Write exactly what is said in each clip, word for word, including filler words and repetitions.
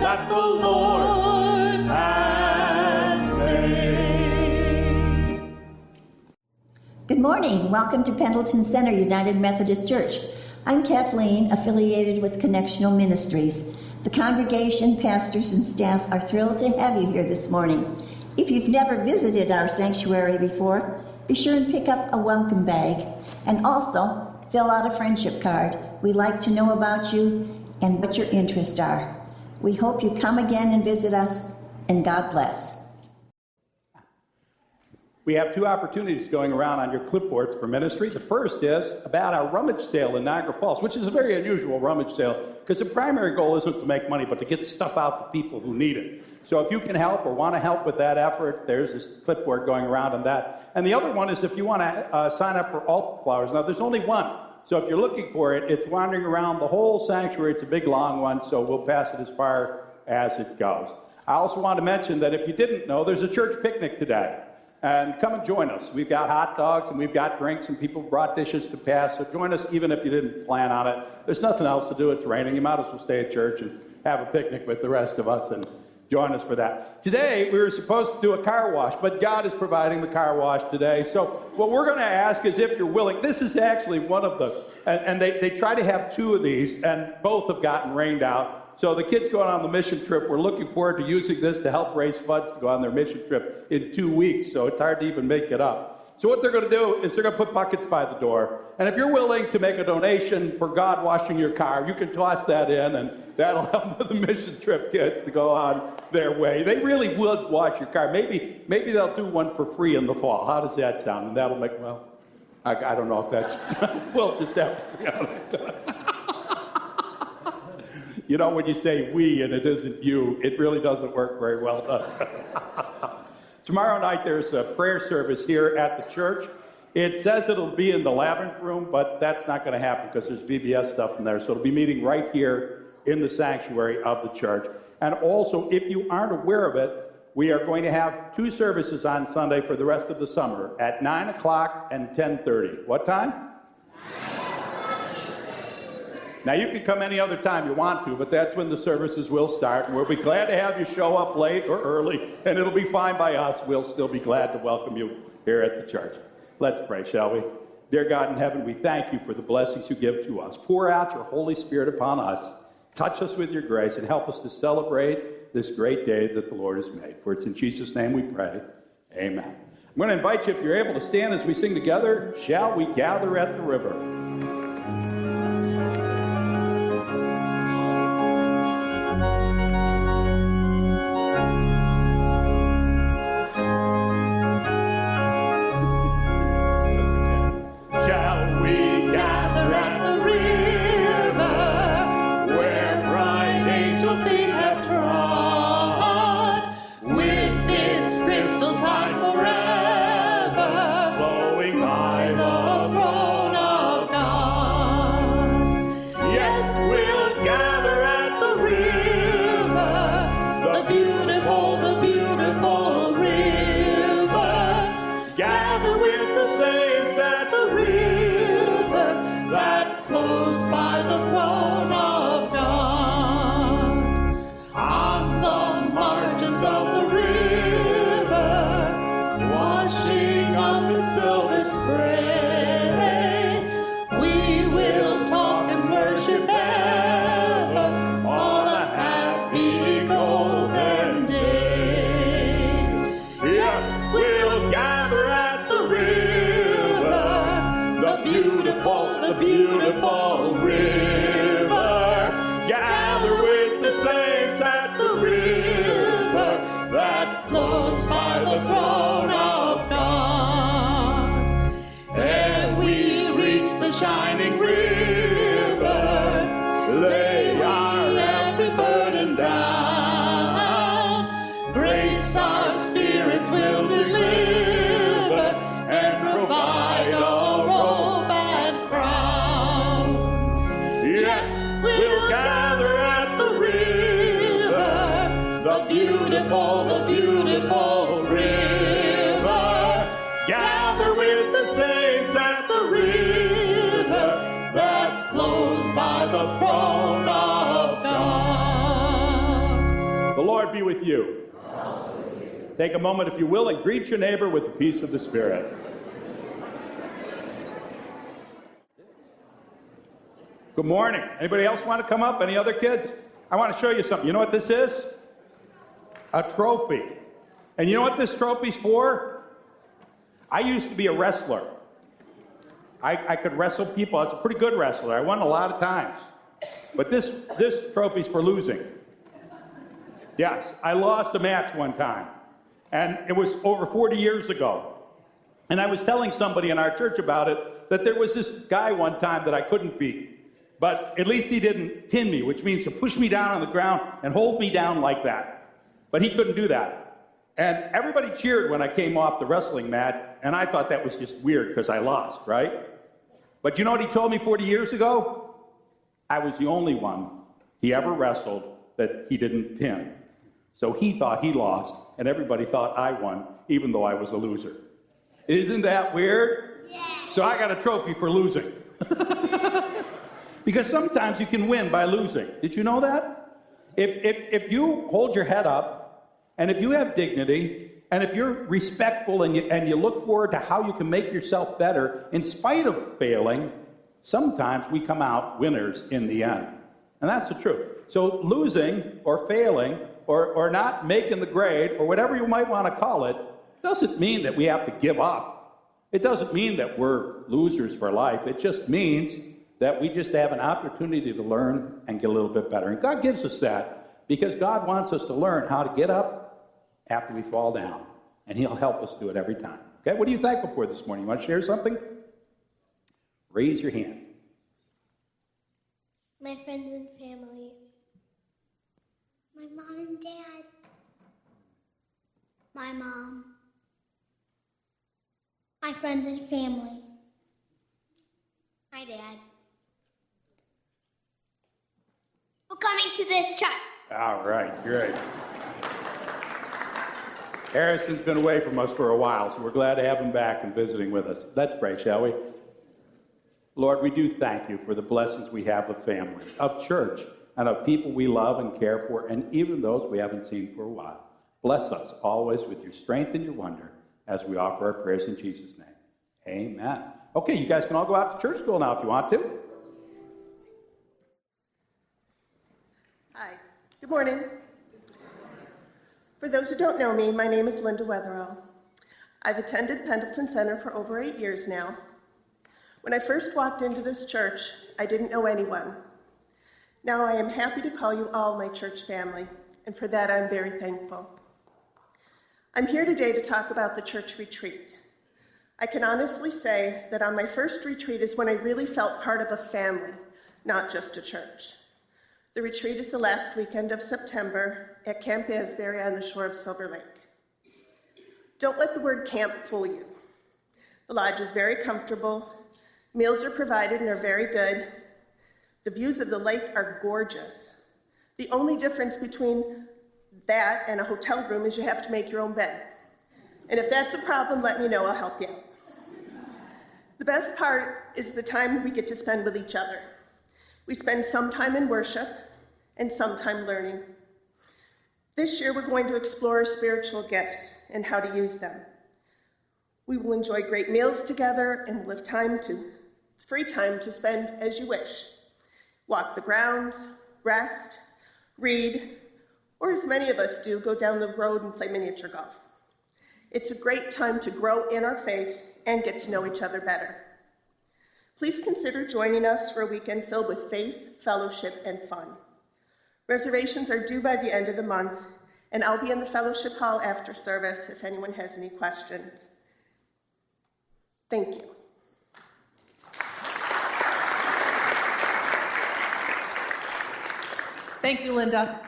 that the Lord has made. Good morning. Welcome to Pendleton Center United Methodist Church. I'm Kathleen, affiliated with Connectional Ministries. The congregation, pastors, and staff are thrilled to have you here this morning. If you've never visited our sanctuary before, be sure and pick up a welcome bag and also fill out a friendship card. We'd like to know about you and what your interests are. We hope you come again and visit us, and God bless. We have two opportunities going around on your clipboards for ministry. The first is about our rummage sale in Niagara Falls, which is a very unusual rummage sale because the primary goal isn't to make money, but to get stuff out to people who need it. So if you can help or want to help with that effort, there's this clipboard going around on that. And the other one is if you want to uh, sign up for altar flowers. Now, there's only one. So if you're looking for it, it's wandering around the whole sanctuary. It's a big, long one, so we'll pass it as far as it goes. I also want to mention that if you didn't know, there's a church picnic today. And come and join us. We've got hot dogs and we've got drinks and people brought dishes to pass. So join us even if you didn't plan on it. There's nothing else to do. It's raining. You might as well stay at church and have a picnic with the rest of us and join us for that. Today, we were supposed to do a car wash, but God is providing the car wash today. So what we're going to ask is if you're willing. This is actually one of the, and, and they, they try to have two of these, and both have gotten rained out. So the kids going on the mission trip, we're looking forward to using this to help raise funds to go on their mission trip in two weeks, so it's hard to even make it up. So what they're going to do is they're going to put buckets by the door, and if you're willing to make a donation for God washing your car, you can toss that in, and that'll help the mission trip kids to go on their way. They really would wash your car. Maybe maybe they'll do one for free in the fall. How does that sound? And that'll make, well, I, I don't know if that's, we'll just have to, you know. You know, when you say we and it isn't you, it really doesn't work very well, does it? Tomorrow night there's a prayer service here at the church. It says it'll be in the Labyrinth Room, but that's not going to happen because there's V B S stuff in there. So it'll be meeting right here in the sanctuary of the church. And also, if you aren't aware of it, we are going to have two services on Sunday for the rest of the summer at nine o'clock and ten thirty. What time? Now, you can come any other time you want to, but that's when the services will start, and we'll be glad to have you show up late or early, and it'll be fine by us. We'll still be glad to welcome you here at the church. Let's pray, shall we? Dear God in heaven, we thank you for the blessings you give to us. Pour out your Holy Spirit upon us. Touch us with your grace, and help us to celebrate this great day that the Lord has made. For it's in Jesus' name we pray. Amen. I'm going to invite you, if you're able to stand as we sing together, Shall We Gather at the River? We'll gather at the river, be with you. Also with you. Take a moment, if you will, and greet your neighbor with the peace of the Spirit. Good morning. Anybody else want to come up? Any other kids? I want to show you something. You know what this is? A trophy. And you know what this trophy's for? I used to be a wrestler. I, I could wrestle people. I was a pretty good wrestler. I won a lot of times. But this, this trophy's for losing. Yes, I lost a match one time. And it was over forty years ago. And I was telling somebody in our church about it, that there was this guy one time that I couldn't beat. But at least he didn't pin me, which means to push me down on the ground and hold me down like that. But he couldn't do that. And everybody cheered when I came off the wrestling mat, and I thought that was just weird because I lost, right? But you know what he told me forty years ago? I was the only one he ever wrestled that he didn't pin. So he thought he lost, and everybody thought I won, even though I was a loser. Isn't that weird? Yeah. So I got a trophy for losing. Because sometimes you can win by losing. Did you know that? If, if, if you hold your head up, and if you have dignity, and if you're respectful and you, and you look forward to how you can make yourself better, in spite of failing, sometimes we come out winners in the end. And that's the truth. So losing or failing or, or not making the grade or whatever you might want to call it doesn't mean that we have to give up. It doesn't mean that we're losers for life. It just means that we just have an opportunity to learn and get a little bit better. And God gives us that because God wants us to learn how to get up after we fall down, and he'll help us do it every time. Okay, what are you thankful for this morning? You want to share something? Raise your hand. My friends and family. My mom and dad. My mom. My friends and family. My dad. We're coming to this church. All right, great. Harrison's been away from us for a while, so we're glad to have him back and visiting with us. Let's pray, shall we? Lord, we do thank you for the blessings we have of family, of church, and of people we love and care for, and even those we haven't seen for a while. Bless us always with your strength and your wonder as we offer our prayers in Jesus' name. Amen. Okay, you guys can all go out to church school now if you want to. Hi. Good morning. For those who don't know me, my name is Linda Wetherill. I've attended Pendleton Center for over eight years now. When I first walked into this church, I didn't know anyone. Now I am happy to call you all my church family, and for that I'm very thankful. I'm here today to talk about the church retreat. I can honestly say that on my first retreat is when I really felt part of a family, not just a church. The retreat is the last weekend of September at Camp Asbury on the shore of Silver Lake. Don't let the word camp fool you. The lodge is very comfortable. Meals are provided and are very good. The views of the lake are gorgeous. The only difference between that and a hotel room is you have to make your own bed. And if that's a problem, let me know. I'll help you. The best part is the time we get to spend with each other. We spend some time in worship and some time learning. This year, we're going to explore spiritual gifts and how to use them. We will enjoy great meals together and will have time to, free time to spend as you wish. Walk the grounds, rest, read, or as many of us do, go down the road and play miniature golf. It's a great time to grow in our faith and get to know each other better. Please consider joining us for a weekend filled with faith, fellowship, and fun. Reservations are due by the end of the month, and I'll be in the fellowship hall after service if anyone has any questions. Thank you. Thank you, Linda.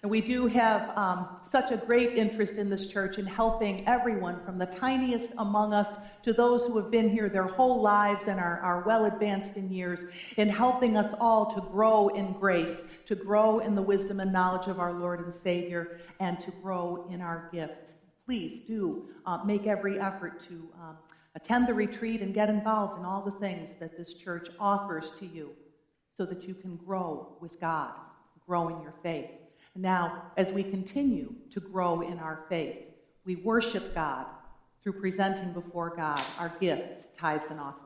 And we do have um, such a great interest in this church in helping everyone from the tiniest among us to those who have been here their whole lives and are, are well advanced in years, in helping us all to grow in grace, to grow in the wisdom and knowledge of our Lord and Savior, and to grow in our gifts. Please do uh, make every effort to um, attend the retreat and get involved in all the things that this church offers to you so that you can grow with God, grow in your faith. Now, as we continue to grow in our faith, we worship God through presenting before God our gifts, tithes, and offerings.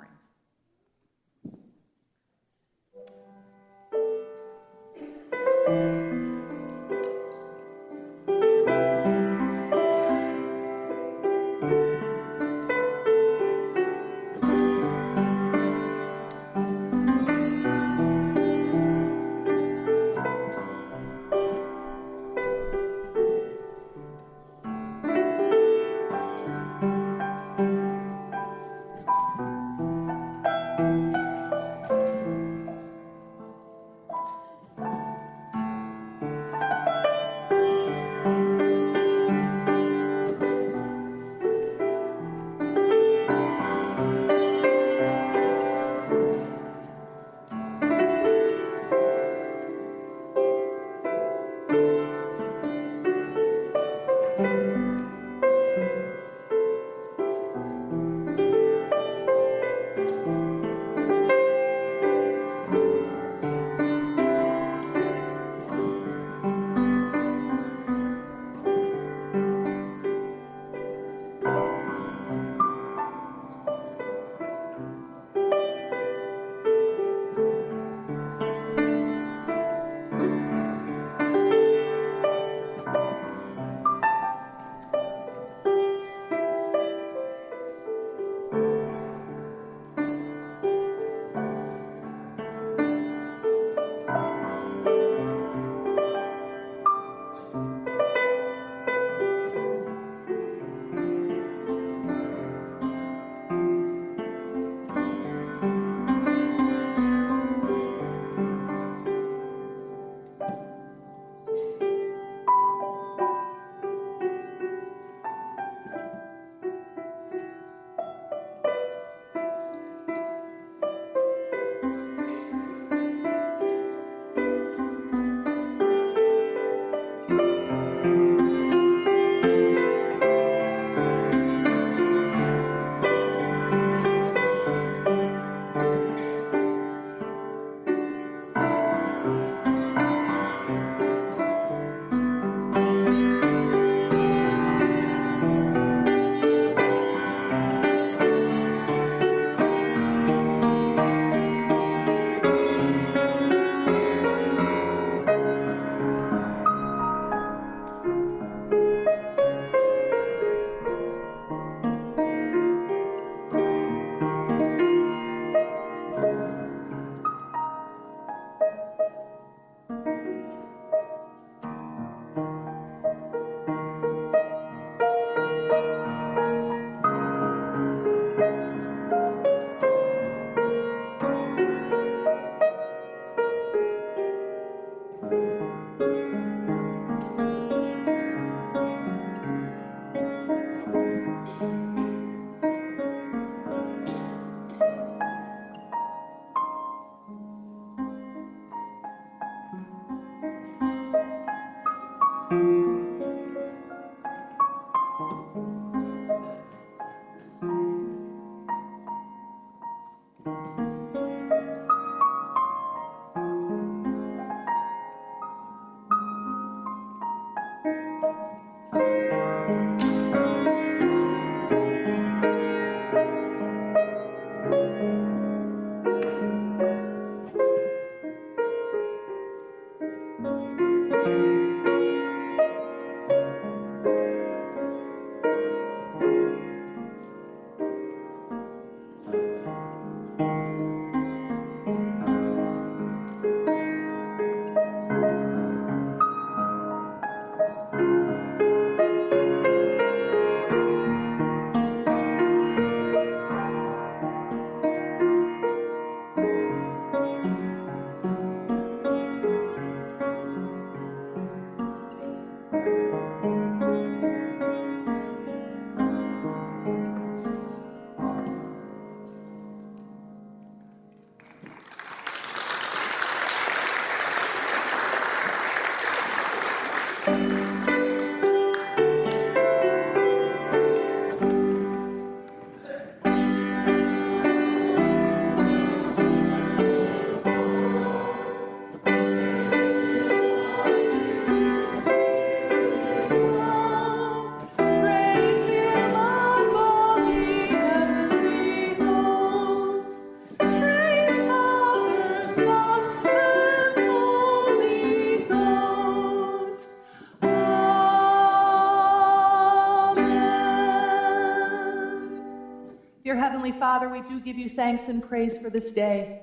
Heavenly Father, we do give you thanks and praise for this day.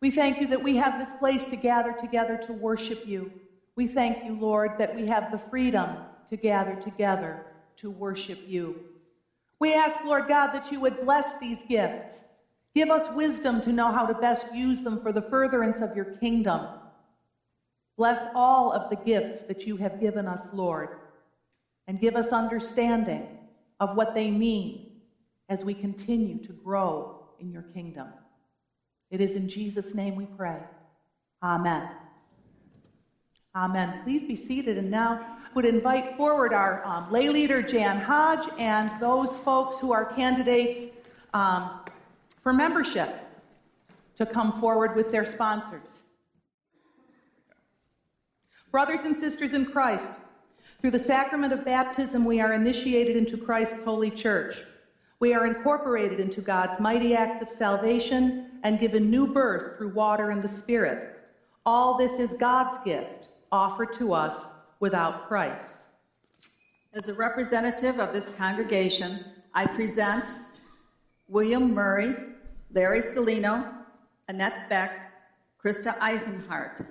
We thank you that we have this place to gather together to worship you. We thank you, Lord, that we have the freedom to gather together to worship you. We ask, Lord God, that you would bless these gifts. Give us wisdom to know how to best use them for the furtherance of your kingdom. Bless all of the gifts that you have given us, Lord, and give us understanding of what they mean as we continue to grow in your kingdom. It is in Jesus' name we pray. Amen. Amen. Please be seated, and now would invite forward our um, lay leader, Jan Hodge, and those folks who are candidates um, for membership to come forward with their sponsors. Brothers and sisters in Christ, through the sacrament of baptism, we are initiated into Christ's holy church. We are incorporated into God's mighty acts of salvation and given new birth through water and the Spirit. All this is God's gift offered to us without price. As a representative of this congregation, I present William Murray, Larry Salino, Annette Beck, Krista Eisenhart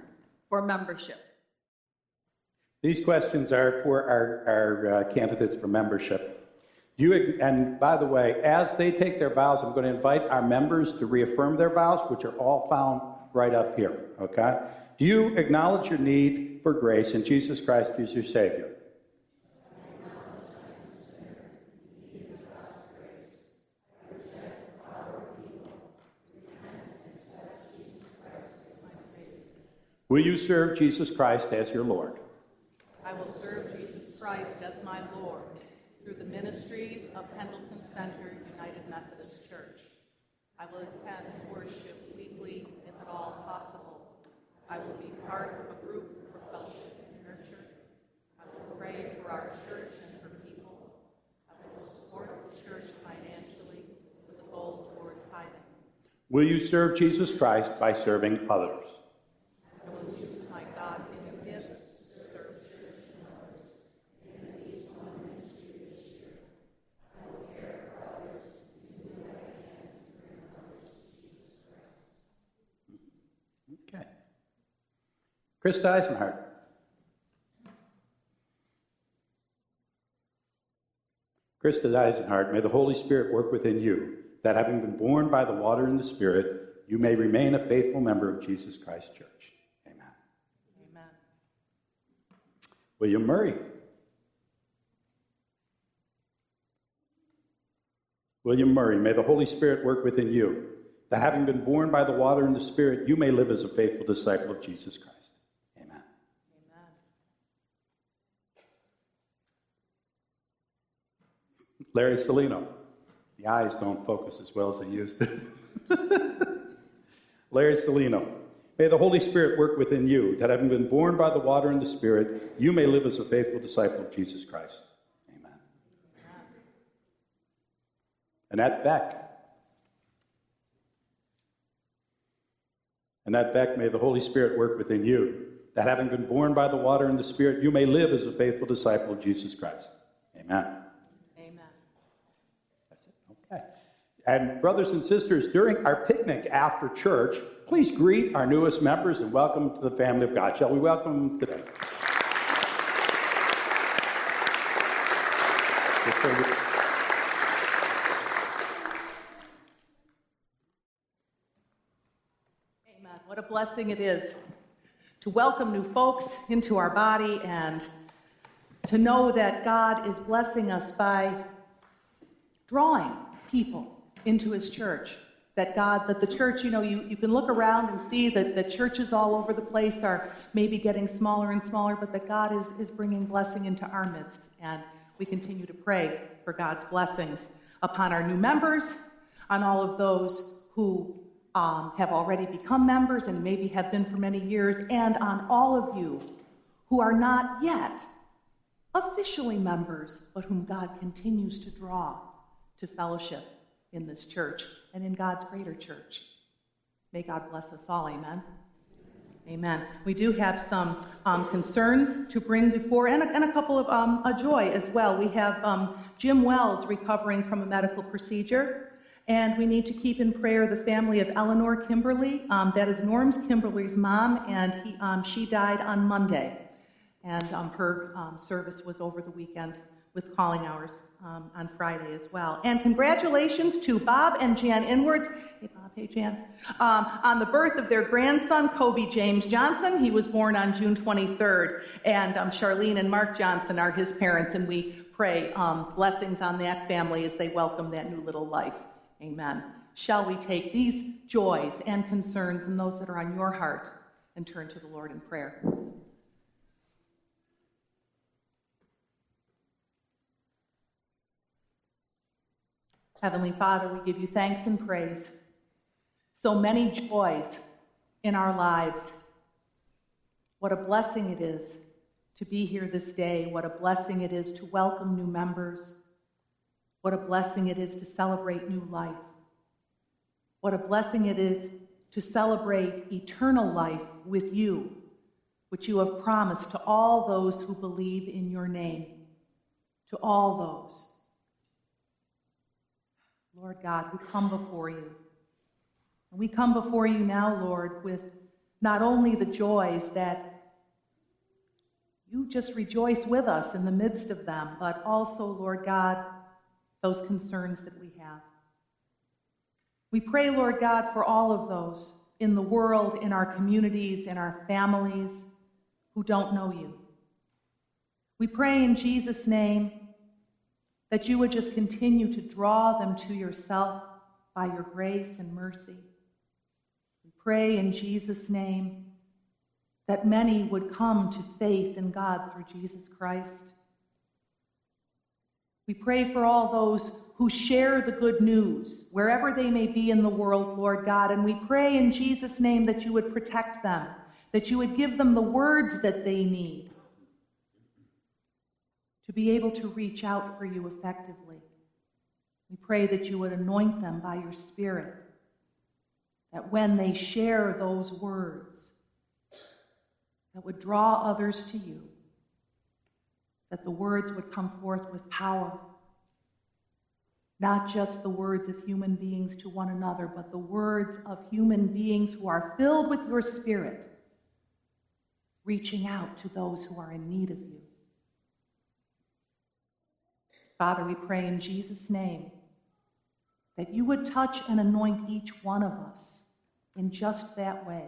for membership. These questions are for our, our uh, candidates for membership. You, and by the way, as they take their vows, I'm going to invite our members to reaffirm their vows, which are all found right up here, okay? Do you acknowledge your need for grace in Jesus Christ as your Savior? Will you serve Jesus Christ as your Lord? I will serve Jesus Christ as my Lord through the ministries of Pendleton Center United Methodist Church. I will attend worship weekly if at all possible. I will be part of a group for fellowship and nurture. I will pray for our church and for people. I will support the church financially with a goal toward tithing. Will you serve Jesus Christ by serving others? Krista Eisenhart. Krista Eisenhart, may the Holy Spirit work within you, that having been born by the water and the Spirit, you may remain a faithful member of Jesus Christ Church. Amen. Amen. William Murray. William Murray, may the Holy Spirit work within you, that having been born by the water and the Spirit, you may live as a faithful disciple of Jesus Christ. Larry Salino. The eyes don't focus as well as they used to. Larry Salino. May the Holy Spirit work within you, that having been born by the water and the Spirit, you may live as a faithful disciple of Jesus Christ. Amen. Annette Beck. Annette Beck, may the Holy Spirit work within you, that having been born by the water and the Spirit, you may live as a faithful disciple of Jesus Christ. Amen. And brothers and sisters, during our picnic after church, please greet our newest members and welcome to the family of God. Shall we welcome them today? Amen. What a blessing it is to welcome new folks into our body and to know that God is blessing us by drawing people into his church, that God, that the church, you know, you, you can look around and see that the churches all over the place are maybe getting smaller and smaller, but that God is, is bringing blessing into our midst, and we continue to pray for God's blessings upon our new members, on all of those who um, have already become members and maybe have been for many years, and on all of you who are not yet officially members, but whom God continues to draw to fellowship in this church and in God's greater church. May God bless us all. Amen. Amen. We do have some um, concerns to bring before, and a, and a couple of um, a joy as well. We have um, Jim Wells recovering from a medical procedure, And we need to keep in prayer the family of Eleanor Kimberly. Um, that is Norms Kimberly's mom, and he, um, she died on Monday. And um, her um, service was over the weekend with calling hours um, on Friday as well. And congratulations to Bob and Jan Inwards. Hey, Bob. Hey, Jan. Um, on the birth of their grandson, Kobe James Johnson. He was born on June twenty-third. And um, Charlene and Mark Johnson are his parents, and we pray um, blessings on that family as they welcome that new little life. Amen. Shall we take these joys and concerns and those that are on your heart and turn to the Lord in prayer? Heavenly Father, we give you thanks and praise. So many joys in our lives. What a blessing it is to be here this day. What a blessing it is to welcome new members. What a blessing it is to celebrate new life. What a blessing it is to celebrate eternal life with you, which you have promised to all those who believe in your name, to all those. Lord God, we come before you. And we come before you now, Lord, with not only the joys that you just rejoice with us in the midst of them, but also, Lord God, those concerns that we have. We pray, Lord God, for all of those in the world, in our communities, in our families who don't know you. We pray in Jesus' name that you would just continue to draw them to yourself by your grace and mercy. We pray in Jesus' name that many would come to faith in God through Jesus Christ. We pray for all those who share the good news, wherever they may be in the world, Lord God, and we pray in Jesus' name that you would protect them, that you would give them the words that they need to be able to reach out for you effectively. We pray that you would anoint them by your Spirit, that when they share those words, that would draw others to you, that the words would come forth with power, not just the words of human beings to one another, but the words of human beings who are filled with your Spirit, reaching out to those who are in need of you. Father, we pray in Jesus' name that you would touch and anoint each one of us in just that way,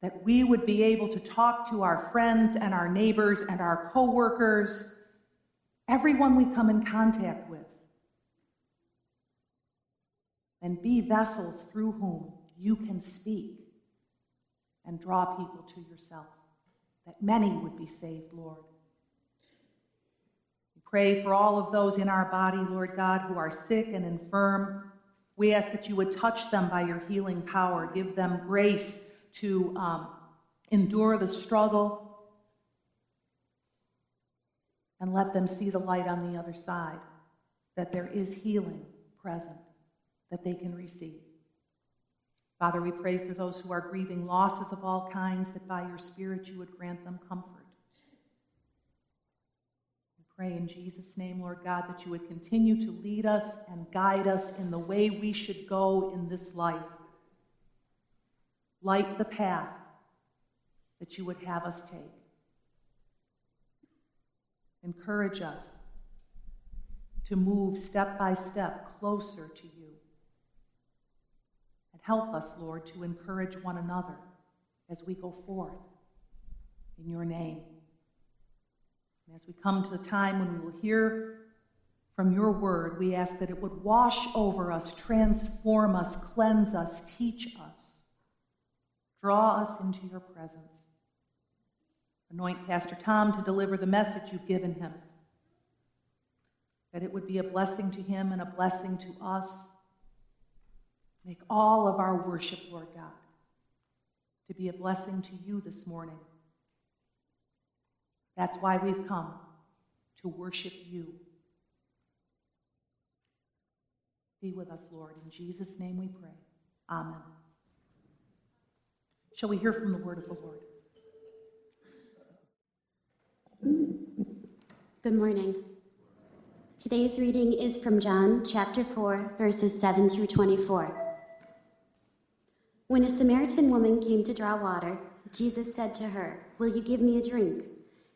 that we would be able to talk to our friends and our neighbors and our coworkers, everyone we come in contact with, and be vessels through whom you can speak and draw people to yourself, that many would be saved, Lord. We pray for all of those in our body, Lord God, who are sick and infirm. We ask that you would touch them by your healing power, give them grace to um, endure the struggle, and let them see the light on the other side, that there is healing present that they can receive. Father, we pray for those who are grieving losses of all kinds, that by your Spirit you would grant them comfort. We pray in Jesus' name, Lord God, that you would continue to lead us and guide us in the way we should go in this life. Light the path that you would have us take. Encourage us to move step by step closer to you. And help us, Lord, to encourage one another as we go forth in your name. And as we come to the time when we will hear from your word, we ask that it would wash over us, transform us, cleanse us, teach us. Draw us into your presence. Anoint Pastor Tom to deliver the message you've given him, that it would be a blessing to him and a blessing to us. Make all of our worship, Lord God, to be a blessing to you this morning. That's why we've come, to worship you. Be with us, Lord. In Jesus' name we pray. Amen. Shall we hear from the word of the Lord? Good morning. Today's reading is from John chapter four, verses seven through twenty-four. When a Samaritan woman came to draw water, Jesus said to her, "Will you give me a drink?"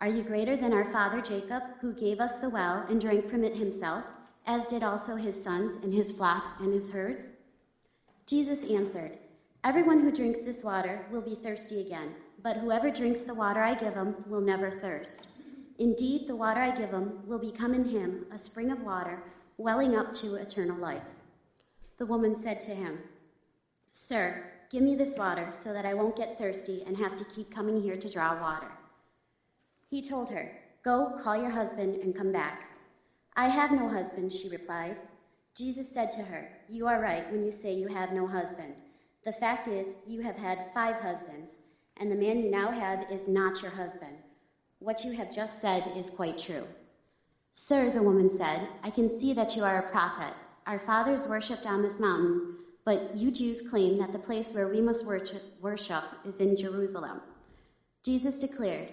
Are you greater than our father Jacob, who gave us the well and drank from it himself, as did also his sons and his flocks and his herds?" Jesus answered, "Everyone who drinks this water will be thirsty again. But whoever drinks the water I give him will never thirst. Indeed, the water I give him will become in him a spring of water welling up to eternal life." The woman said to him, "Sir, give me this water so that I won't get thirsty and have to keep coming here to draw water." He told her, "Go, call your husband and come back." "I have no husband," she replied. Jesus said to her, "You are right when you say you have no husband. The fact is, you have had five husbands, and the man you now have is not your husband. What you have just said is quite true." "Sir," the woman said, "I can see that you are a prophet. Our fathers worshipped on this mountain, but you Jews claim that the place where we must worship is in Jerusalem." Jesus declared,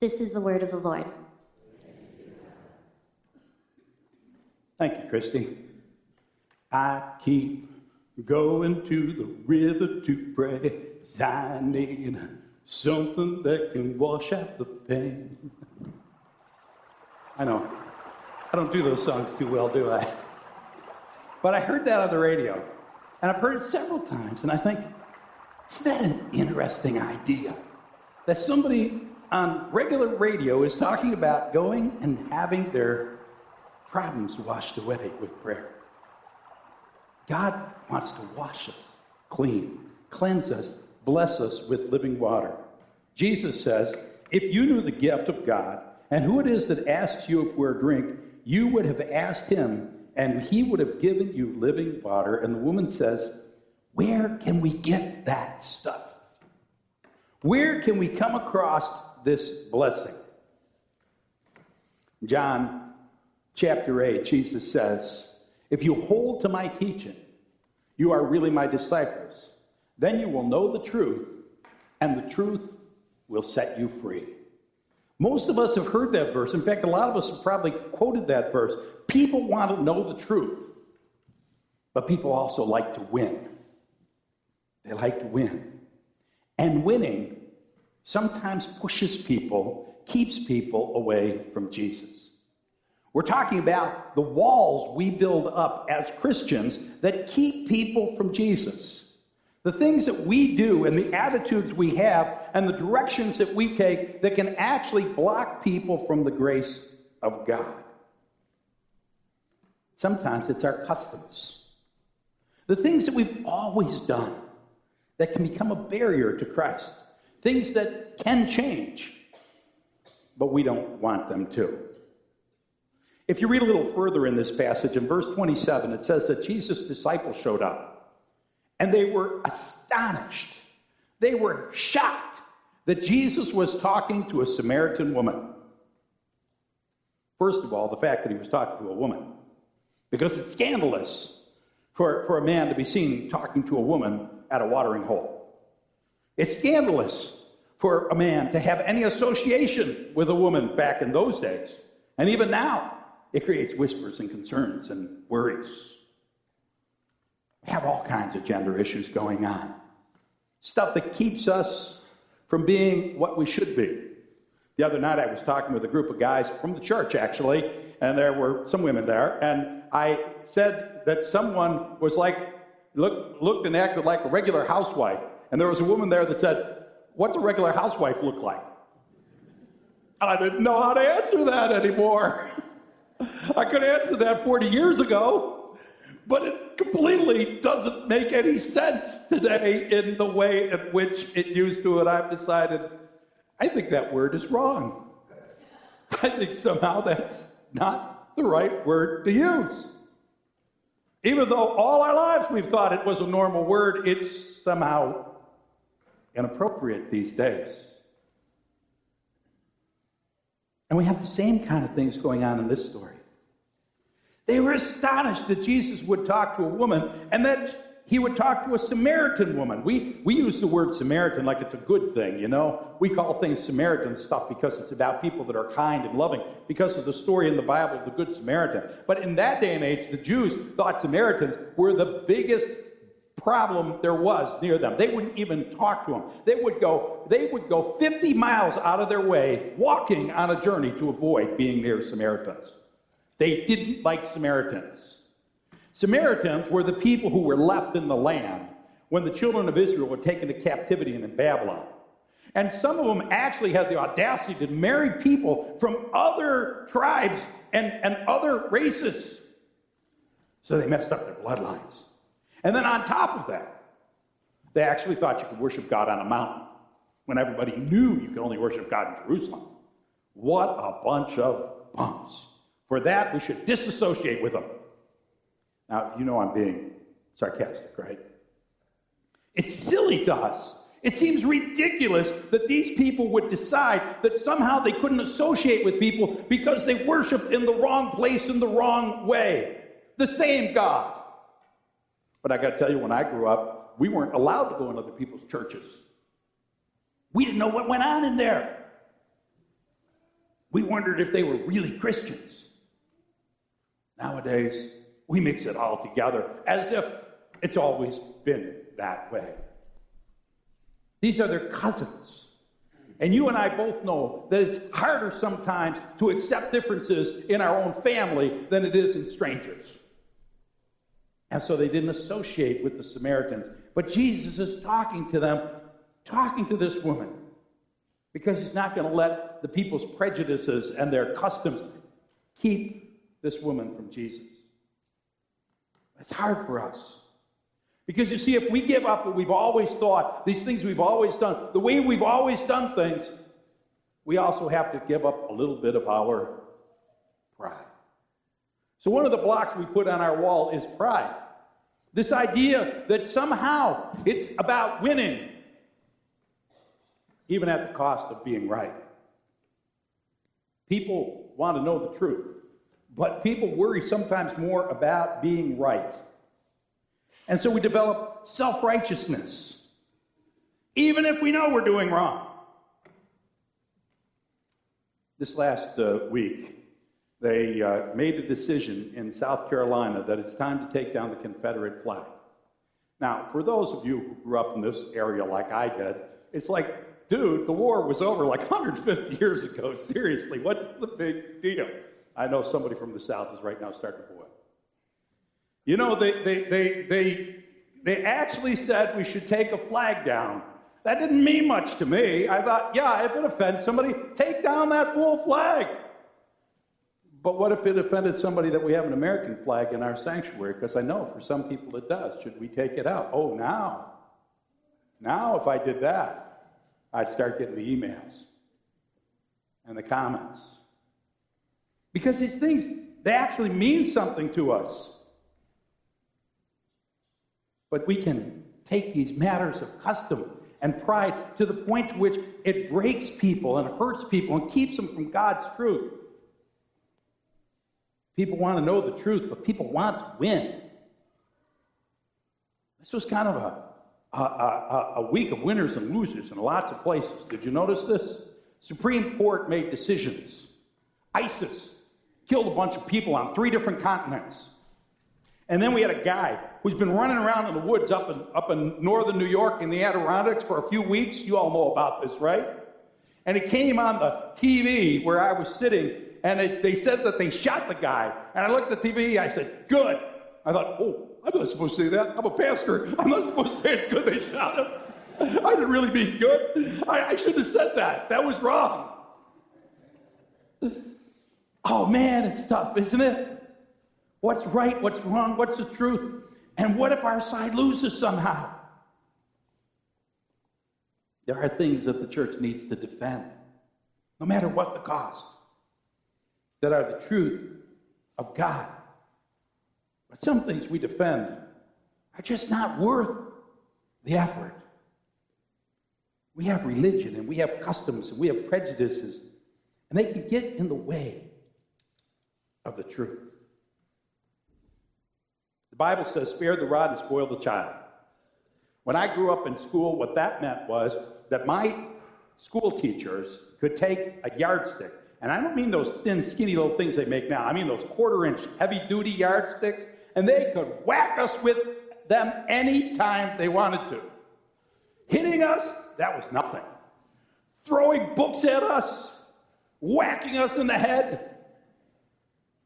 This is the word of the Lord. Thank you, Christy. I keep going to the river to pray, 'cause I need something that can wash out the pain. I know, I don't do those songs too well, do I? But I heard that on the radio, and I've heard it several times, and I think, isn't that an interesting idea? That somebody on regular radio is talking about going and having their problems washed away with prayer. God wants to wash us clean, cleanse us, bless us with living water. Jesus says, "If you knew the gift of God and who it is that asks you for a drink, you would have asked him, and he would have given you living water." And the woman says, "Where can we get that stuff? Where can we come across this blessing?" John chapter eight, Jesus says, "If you hold to my teaching, you are really my disciples. Then you will know the truth, and the truth will set you free." Most of us have heard that verse. In fact, a lot of us have probably quoted that verse. People want to know the truth, but people also like to win. They like to win. And winning sometimes pushes people, keeps people away from Jesus. We're talking about the walls we build up as Christians that keep people from Jesus. The things that we do and the attitudes we have and the directions that we take that can actually block people from the grace of God. Sometimes it's our customs. The things that we've always done that can become a barrier to Christ. Things that can change, but we don't want them to. If you read a little further in this passage, in verse twenty-seven, it says that Jesus' disciples showed up, and they were astonished. They were shocked that Jesus was talking to a Samaritan woman. First of all, the fact that he was talking to a woman, because it's scandalous for, for a man to be seen talking to a woman at a watering hole. It's scandalous for a man to have any association with a woman back in those days, and even now. It creates whispers and concerns and worries. We have all kinds of gender issues going on. Stuff that keeps us from being what we should be. The other night I was talking with a group of guys from the church, actually, and there were some women there, and I said that someone was like, look, looked and acted like a regular housewife, and there was a woman there that said, "What's a regular housewife look like?" And I didn't know how to answer that anymore. I could answer that forty years ago, but it completely doesn't make any sense today in the way in which it used to, and I've decided I think that word is wrong. I think somehow that's not the right word to use. Even though all our lives we've thought it was a normal word, it's somehow inappropriate these days. And we have the same kind of things going on in this story. They were astonished that Jesus would talk to a woman and that he would talk to a Samaritan woman. We, we use the word Samaritan like it's a good thing, you know. We call things Samaritan stuff because it's about people that are kind and loving because of the story in the Bible of the Good Samaritan. But in that day and age, the Jews thought Samaritans were the biggest problem there was near them. They wouldn't even talk to them. They would go, they would go fifty miles out of their way walking on a journey to avoid being near Samaritans. They didn't like Samaritans. Samaritans were the people who were left in the land when the children of Israel were taken to captivity in Babylon. And some of them actually had the audacity to marry people from other tribes and, and other races. So they messed up their bloodlines. And then on top of that, they actually thought you could worship God on a mountain when everybody knew you could only worship God in Jerusalem. What a bunch of bums. For that, we should disassociate with them. Now, you know I'm being sarcastic, right? It's silly to us. It seems ridiculous that these people would decide that somehow they couldn't associate with people because they worshiped in the wrong place in the wrong way. The same God. But I got to tell you, when I grew up, we weren't allowed to go in other people's churches. We didn't know what went on in there. We wondered if they were really Christians. Nowadays, we mix it all together as if it's always been that way. These are their cousins. And you and I both know that it's harder sometimes to accept differences in our own family than it is in strangers. And so they didn't associate with the Samaritans. But Jesus is talking to them, talking to this woman, because he's not going to let the people's prejudices and their customs keep this woman from Jesus. It's hard for us. Because you see, if we give up what we've always thought, these things we've always done, the way we've always done things, we also have to give up a little bit of our pride. So one of the blocks we put on our wall is pride. This idea that somehow it's about winning, even at the cost of being right. People want to know the truth, but people worry sometimes more about being right. And so we develop self-righteousness, even if we know we're doing wrong. This last uh, week, They uh, made a decision in South Carolina that it's time to take down the Confederate flag. Now, for those of you who grew up in this area like I did, it's like, dude, the war was over like one hundred fifty years ago. Seriously, what's the big deal? I know somebody from the South is right now starting to boil. You know, they, they, they, they, they actually said we should take a flag down. That didn't mean much to me. I thought, yeah, if it offends somebody, take down that full flag. But what if it offended somebody that we have an American flag in our sanctuary? Because I know for some people it does. Should we take it out? Oh, now. Now if I did that, I'd start getting the emails and the comments. Because these things, they actually mean something to us. But we can take these matters of custom and pride to the point to which it breaks people and hurts people and keeps them from God's truth. People want to know the truth, but people want to win. This was kind of a, a, a, a week of winners and losers in lots of places. Did you notice this? Supreme Court made decisions. ISIS killed a bunch of people on three different continents. And then we had a guy who's been running around in the woods up in, up in northern New York in the Adirondacks for a few weeks. You all know about this, right? And it came on the T V where I was sitting, and it, they said that they shot the guy. And I looked at the T V, I said, good. I thought, oh, I'm not supposed to say that. I'm a pastor. I'm not supposed to say it's good they shot him. I didn't really mean good. I, I shouldn't have said that. That was wrong. Oh, man, it's tough, isn't it? What's right? What's wrong? What's the truth? And what if our side loses somehow? There are things that the church needs to defend, no matter what the cost, that are the truth of God. But some things we defend are just not worth the effort. We have religion, and we have customs, and we have prejudices, and they can get in the way of the truth. The Bible says, spare the rod and spoil the child. When I grew up in school, what that meant was that my school teachers could take a yardstick, and I don't mean those thin, skinny little things they make now. I mean those quarter-inch, heavy-duty yardsticks, and they could whack us with them any time they wanted to. Hitting us, that was nothing. Throwing books at us, whacking us in the head.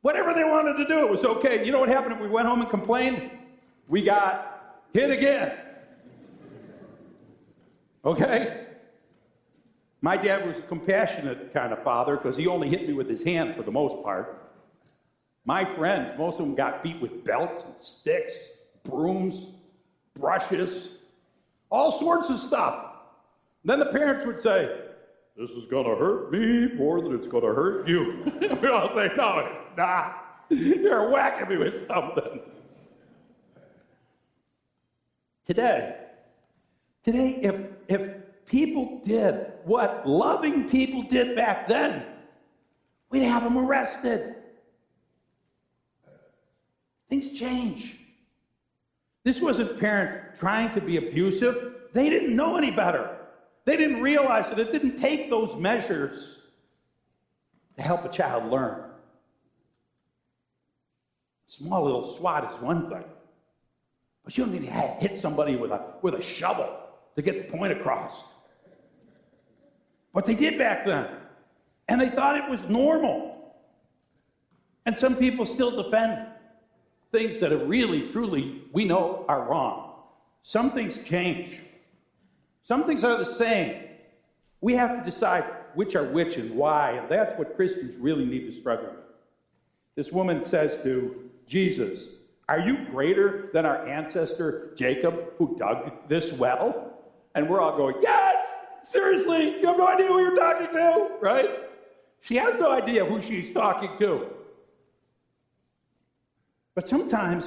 Whatever they wanted to do, it was okay. You know what happened if we went home and complained? We got hit again. Okay? My dad was a compassionate kind of father because he only hit me with his hand for the most part. My friends, most of them got beat with belts and sticks, brooms, brushes, all sorts of stuff. Then the parents would say, this is going to hurt me more than it's going to hurt you. We all say, no, it's not. You're whacking me with something. Today, today, if, if people did what loving people did back then, we'd have them arrested. Things change. This wasn't parents trying to be abusive. They didn't know any better. They didn't realize that it didn't take those measures to help a child learn. A small little swat is one thing, but you don't need to hit somebody with a, with a shovel to get the point across. But they did back then, and they thought it was normal. And some people still defend things that are really, truly, we know are wrong. Some things change. Some things are the same. We have to decide which are which and why, and that's what Christians really need to struggle with. This woman says to Jesus, are you greater than our ancestor Jacob, who dug this well? And we're all going, yes! Seriously? You have no idea who you're talking to, right? She has no idea who she's talking to. But sometimes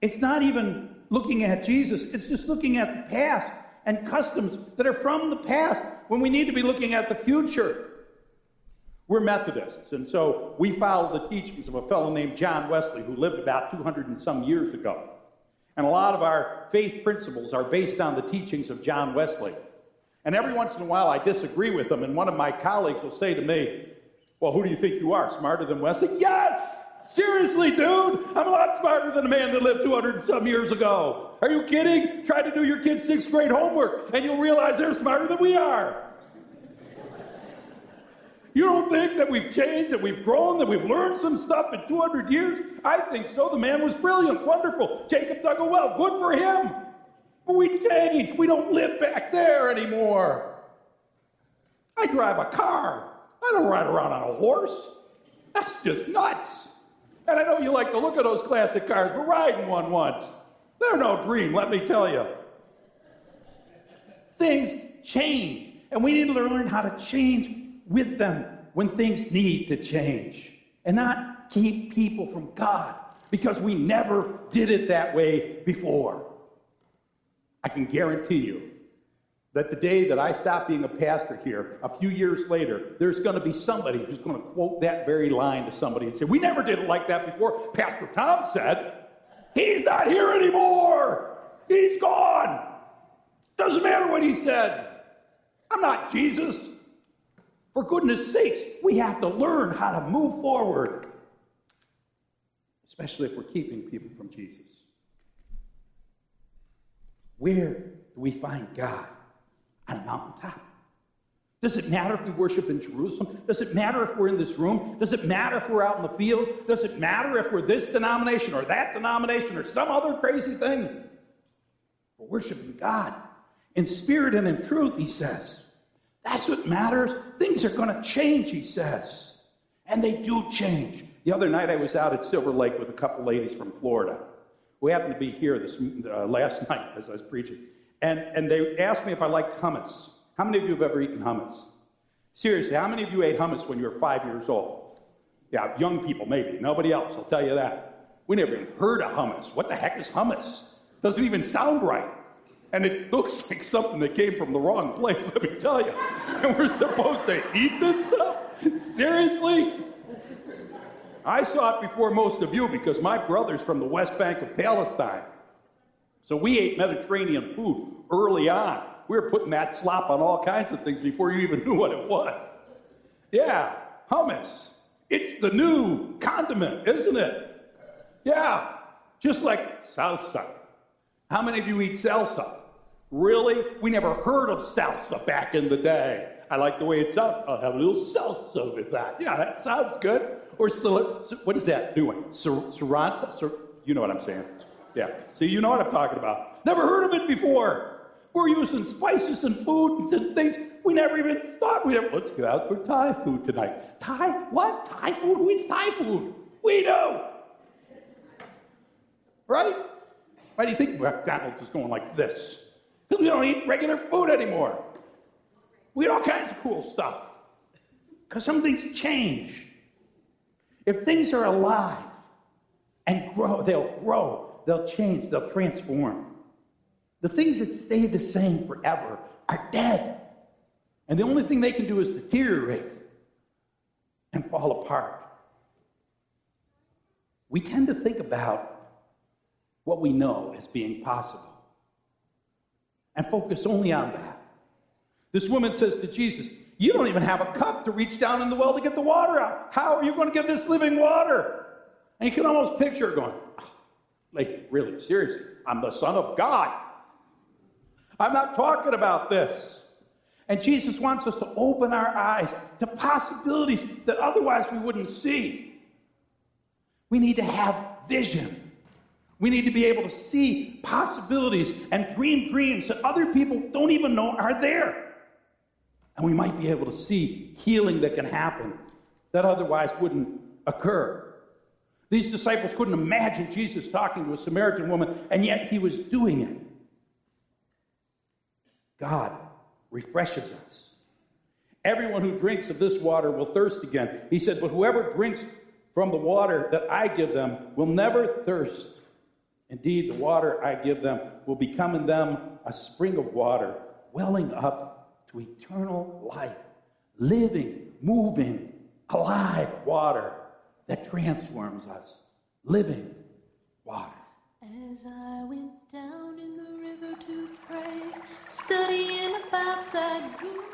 it's not even looking at Jesus, it's just looking at the past and customs that are from the past when we need to be looking at the future. We're Methodists, and so we follow the teachings of a fellow named John Wesley who lived about two hundred and some years ago. And a lot of our faith principles are based on the teachings of John Wesley. And every once in a while I disagree with them, and one of my colleagues will say to me, well, who do you think you are, smarter than Wesley? Yes! Seriously, dude, I'm a lot smarter than a man that lived two hundred and some years ago. Are you kidding? Try to do your kids' sixth grade homework, and you'll realize they're smarter than we are. You don't think that we've changed, that we've grown, that we've learned some stuff in two hundred years? I think so. The man was brilliant, wonderful. Jacob dug a well. Good for him. But we changed. We don't live back there anymore. I drive a car. I don't ride around on a horse. That's just nuts. And I know you like to look at those classic cars. We're riding one once. They're no dream, let me tell you. Things change, and we need to learn how to change with them when things need to change, and not keep people from God because we never did it that way before. I can guarantee you that the day that I stop being a pastor here, a few years later, there's going to be somebody who's going to quote that very line to somebody and say, we never did it like that before. Pastor Tom said, he's not here anymore. He's gone. Doesn't matter what he said. I'm not Jesus. For goodness sakes, we have to learn how to move forward, especially if we're keeping people from Jesus. Where do we find God? On a mountaintop. Does it matter if we worship in Jerusalem? Does it matter if we're in this room? Does it matter if we're out in the field? Does it matter if we're this denomination or that denomination or some other crazy thing? We're worshiping God in spirit and in truth, he says. That's what matters. Things are going to change, he says. And they do change. The other night I was out at Silver Lake with a couple ladies from Florida. We happened to be here this uh, last night as I was preaching. And, and they asked me if I liked hummus. How many of you have ever eaten hummus? Seriously, how many of you ate hummus when you were five years old? Yeah, young people maybe. Nobody else, I'll tell you that. We never even heard of hummus. What the heck is hummus? Doesn't even sound right. And it looks like something that came from the wrong place, let me tell you. And we're supposed to eat this stuff? Seriously? I saw it before most of you because my brother's from the West Bank of Palestine. So we ate Mediterranean food early on. We were putting that slop on all kinds of things before you even knew what it was. Yeah, hummus. It's the new condiment, isn't it? Yeah, just like salsa. How many of you eat salsa? Really? We never heard of salsa back in the day. I like the way it sounds. I'll have a little salsa with that. Yeah, that sounds good. Or what is that new one? Serranta? You know what I'm saying. Yeah, see, you know what I'm talking about. Never heard of it before. We're using spices and foods and things we never even thought we'd ever. Let's go out for Thai food tonight. Thai? What? Thai food? Who eats Thai food? We do. Right? Why do you think McDonald's is going like this? Because we don't eat regular food anymore. We eat all kinds of cool stuff. Because some things change. If things are alive and grow, they'll grow, they'll change, they'll transform. The things that stay the same forever are dead. And the only thing they can do is deteriorate and fall apart. We tend to think about what we know as being possible and focus only on that. This woman says to Jesus, "You don't even have a cup to reach down in the well to get the water out. How are you going to give this living water?" And you can almost picture her going, "Oh, like, really, seriously, I'm the Son of God. I'm not talking about this." And Jesus wants us to open our eyes to possibilities that otherwise we wouldn't see. We need to have vision. We need to be able to see possibilities and dream dreams that other people don't even know are there. And we might be able to see healing that can happen that otherwise wouldn't occur. These disciples couldn't imagine Jesus talking to a Samaritan woman, and yet he was doing it. God refreshes us. Everyone who drinks of this water will thirst again. He said, but whoever drinks from the water that I give them will never thirst. Indeed, the water I give them will become in them a spring of water, welling up to eternal life, living, moving, alive water that transforms us, living water. As I went down in the river to pray, studying about that good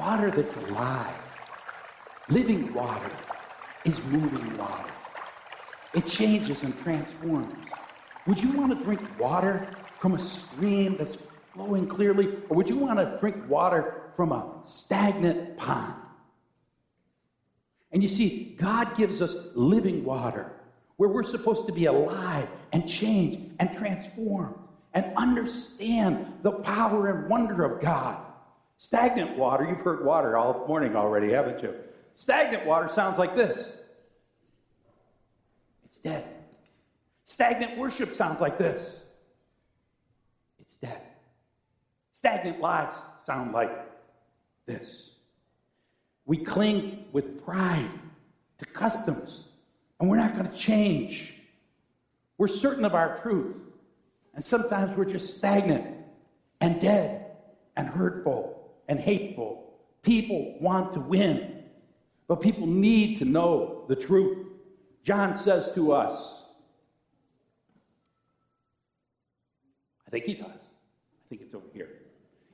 water that's alive, living water is moving water. It changes and transforms. Would you want to drink water from a stream that's flowing clearly, or would you want to drink water from a stagnant pond? And you see, God gives us living water where we're supposed to be alive and change and transform and understand the power and wonder of God. Stagnant water, you've heard water all morning already, haven't you? Stagnant water sounds like this. It's dead. Stagnant worship sounds like this. It's dead. Stagnant lives sound like this. We cling with pride to customs, and we're not going to change. We're certain of our truth, and sometimes we're just stagnant and dead and hurtful and hateful. People want to win, but people need to know the truth. John says to us, I think he does. I think it's over here.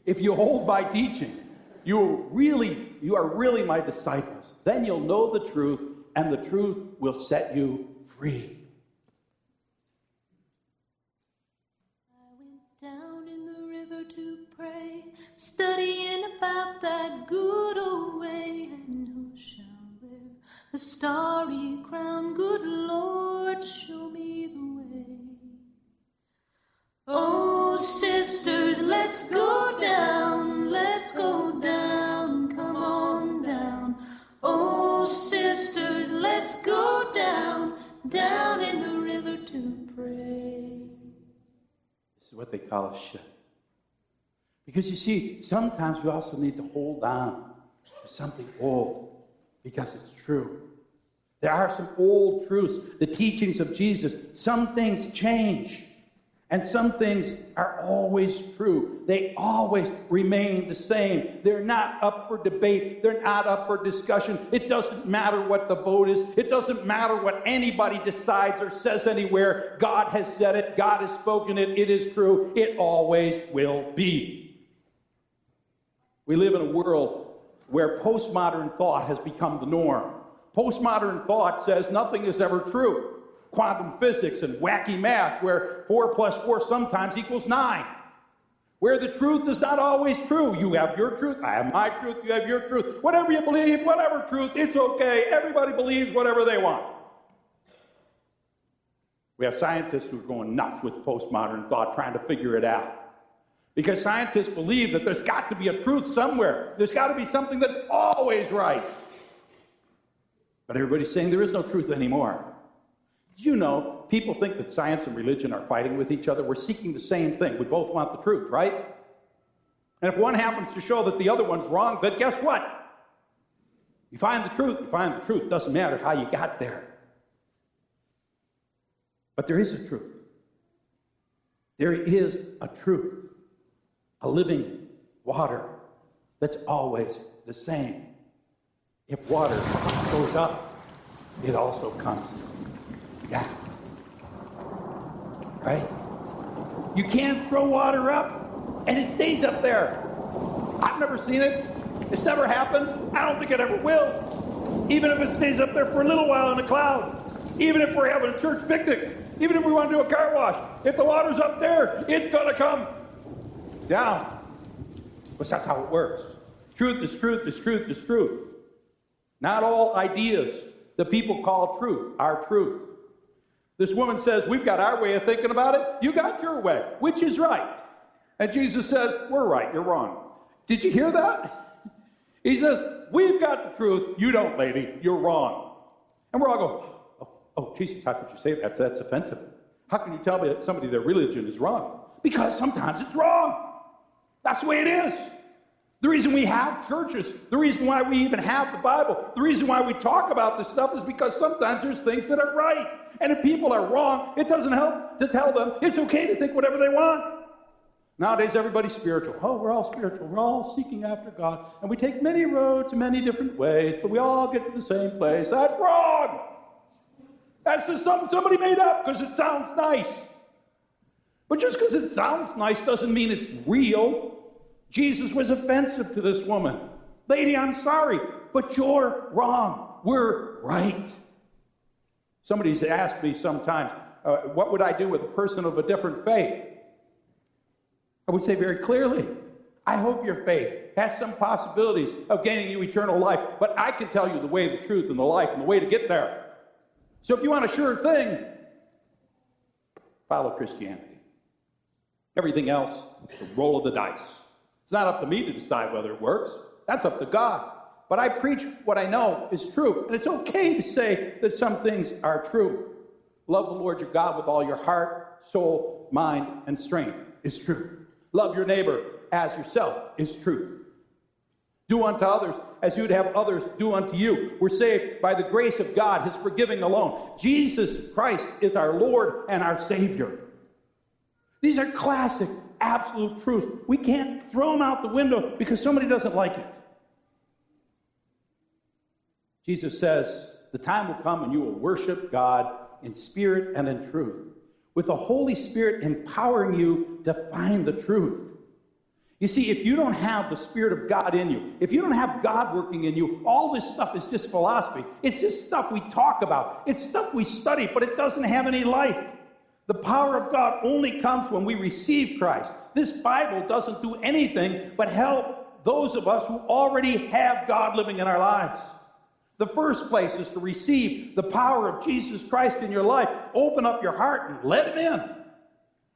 If you hold by teaching, You really, you are really my disciples. Then you'll know the truth, and the truth will set you free. I went down in the studying about that good old way, and who shall wear the starry crown? Good Lord, show me the way. Oh, sisters, let's go down, let's go down, come on down. Oh, sisters, let's go down, down in the river to pray. This is what they call a shift. Because you see, sometimes we also need to hold on to something old because it's true. There are some old truths, the teachings of Jesus. Some things change, and some things are always true. They always remain the same. They're not up for debate. They're not up for discussion. It doesn't matter what the vote is. It doesn't matter what anybody decides or says anywhere. God has said it. God has spoken it. It is true. It always will be. We live in a world where postmodern thought has become the norm. Postmodern thought says nothing is ever true. Quantum physics and wacky math, where four plus four sometimes equals nine. Where the truth is not always true. You have your truth, I have my truth, you have your truth. Whatever you believe, whatever truth, it's okay. Everybody believes whatever they want. We have scientists who are going nuts with postmodern thought, trying to figure it out. Because scientists believe that there's got to be a truth somewhere. There's got to be something that's always right. But everybody's saying there is no truth anymore. You know, people think that science and religion are fighting with each other. We're seeking the same thing. We both want the truth, right? And if one happens to show that the other one's wrong, then guess what? You find the truth, you find the truth. Doesn't matter how you got there. But there is a truth. There is a truth. A living water that's always the same. If water goes up, it also comes down. Right? You can't throw water up and it stays up there. I've never seen it. It's never happened. I don't think it ever will. Even if it stays up there for a little while in the cloud. Even if we're having a church picnic. Even if we want to do a car wash. If the water's up there, it's going to come down. But that's how it works. Truth is truth is truth is truth. Not all ideas that people call truth are truth. This woman says, we've got our way of thinking about it. You got your way, which is right. And Jesus says, we're right, you're wrong. Did you hear that? He says, we've got the truth. You don't, lady. You're wrong. And we're all going, oh, oh Jesus, how could you say that? That's offensive. How can you tell me that somebody, their religion is wrong? Because sometimes it's wrong. That's the way it is. The reason we have churches, the reason why we even have the Bible, the reason why we talk about this stuff is because sometimes there's things that are right. And if people are wrong, it doesn't help to tell them it's okay to think whatever they want. Nowadays, everybody's spiritual. Oh, we're all spiritual. We're all seeking after God. And we take many roads in many different ways, but we all get to the same place. That's wrong. That's just something somebody made up because it sounds nice. But just because it sounds nice doesn't mean it's real. Jesus was offensive to this woman. Lady, I'm sorry, but you're wrong. We're right. Somebody's asked me sometimes, uh, what would I do with a person of a different faith? I would say very clearly, I hope your faith has some possibilities of gaining you eternal life, but I can tell you the way, the truth, and the life, and the way to get there. So if you want a sure thing, follow Christianity. Everything else, the roll of the dice. It's not up to me to decide whether it works. That's up to God. But I preach what I know is true. And it's okay to say that some things are true. Love the Lord your God with all your heart, soul, mind, and strength is true. Love your neighbor as yourself is true. Do unto others as you'd have others do unto you. We're saved by the grace of God, his forgiving alone. Jesus Christ is our Lord and our Savior. These are classic, absolute truths. We can't throw them out the window because somebody doesn't like it. Jesus says, the time will come when you will worship God in spirit and in truth, with the Holy Spirit empowering you to find the truth. You see, if you don't have the Spirit of God in you, if you don't have God working in you, all this stuff is just philosophy. It's just stuff we talk about. It's stuff we study, but it doesn't have any life. The power of God only comes when we receive Christ. This Bible doesn't do anything but help those of us who already have God living in our lives. The first place is to receive the power of Jesus Christ in your life. Open up your heart and let him in.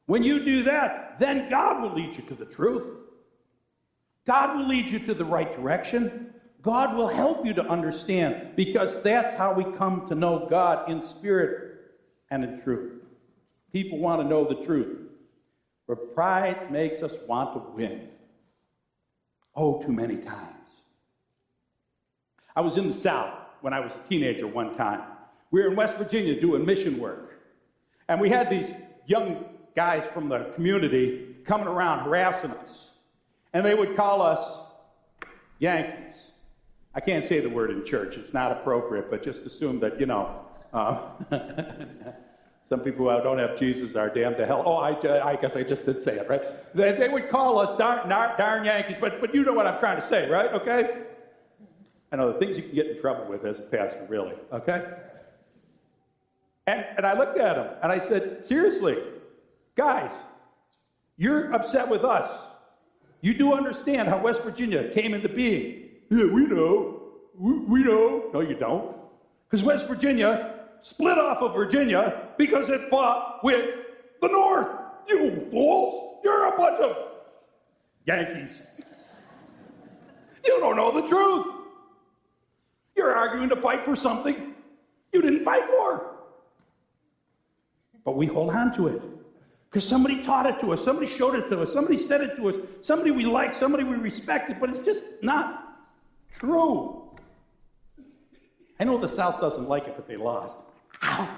When you do that, then God will lead you to the truth. God will lead you to the right direction. God will help you to understand, because that's how we come to know God, in spirit and in truth. People want to know the truth, but pride makes us want to win. Oh, too many times. I was in the South when I was a teenager one time. We were in West Virginia doing mission work. And we had these young guys from the community coming around harassing us. And they would call us Yankees. I can't say the word in church. It's not appropriate, but just assume that, you know, uh, some people who don't have Jesus are damned to hell. Oh, I, I guess I just did say it, right? They, they would call us darn, darn, darn Yankees, but, but you know what I'm trying to say, right? Okay? I know the things you can get in trouble with as a pastor, really, okay? And, and I looked at him, and I said, seriously, guys, you're upset with us. You do understand how West Virginia came into being. Yeah, we know. We, we know. No, you don't. Because West Virginia split off of Virginia because it fought with the North. You fools. You're a bunch of Yankees. You don't know the truth. You're arguing to fight for something you didn't fight for. But we hold on to it because somebody taught it to us, somebody showed it to us, somebody said it to us, somebody we like, somebody we respected, but it's just not true. I know the South doesn't like it, but they lost. Ow.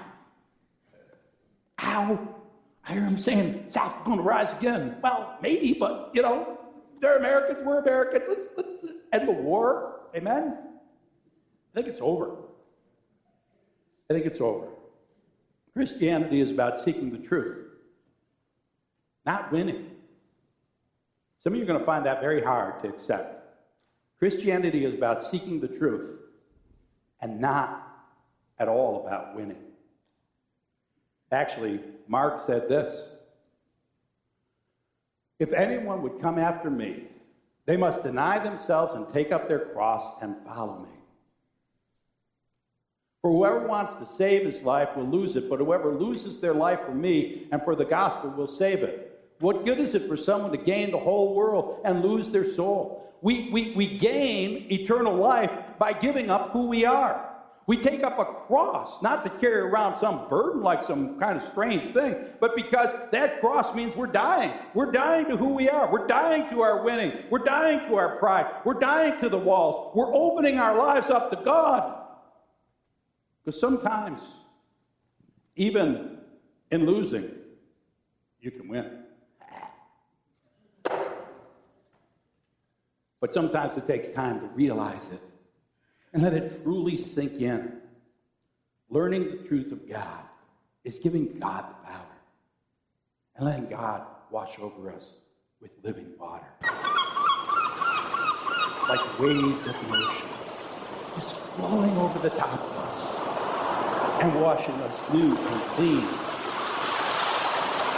Ow. I hear them saying, South is going to rise again. Well, maybe, but, you know, they're Americans, we're Americans. Let's, let's end the war. Amen? I think it's over. I think it's over. Christianity is about seeking the truth, not winning. Some of you are going to find that very hard to accept. Christianity is about seeking the truth and not at all about winning. Actually, Mark said this, "If anyone would come after me, they must deny themselves and take up their cross and follow me. For whoever wants to save his life will lose it, but whoever loses their life for me and for the gospel will save it. What good is it for someone to gain the whole world and lose their soul?" We, we, we gain eternal life by giving up who we are. We take up a cross, not to carry around some burden like some kind of strange thing, but because that cross means we're dying. We're dying to who we are. We're dying to our winning. We're dying to our pride. We're dying to the walls. We're opening our lives up to God. Because sometimes, even in losing, you can win. But sometimes it takes time to realize it and let it truly sink in. Learning the truth of God is giving God the power and letting God wash over us with living water. Like waves of the ocean just flowing over the top of us and washing us new and clean.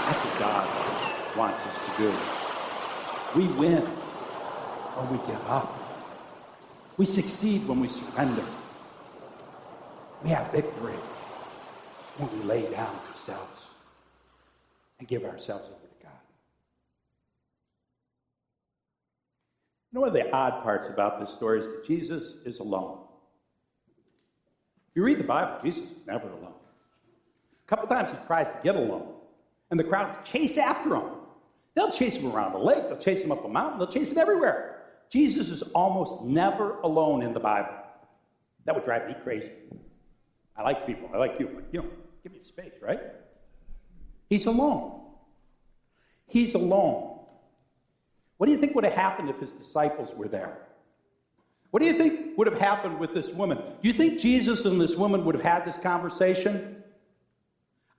That's what God wants us to do. We win or we give up. We succeed when we surrender. We have victory when we lay down ourselves and give ourselves over to God. You know, one of the odd parts about this story is that Jesus is alone. You read the Bible, Jesus is never alone. A couple times he tries to get alone, and the crowds chase after him. They'll chase him around a lake, they'll chase him up a mountain, they'll chase him everywhere. Jesus is almost never alone in the Bible. That would drive me crazy. I like people, I like you, but you know, give me space, right? He's alone. He's alone. What do you think would have happened if his disciples were there? What do you think would have happened with this woman? Do you think Jesus and this woman would have had this conversation?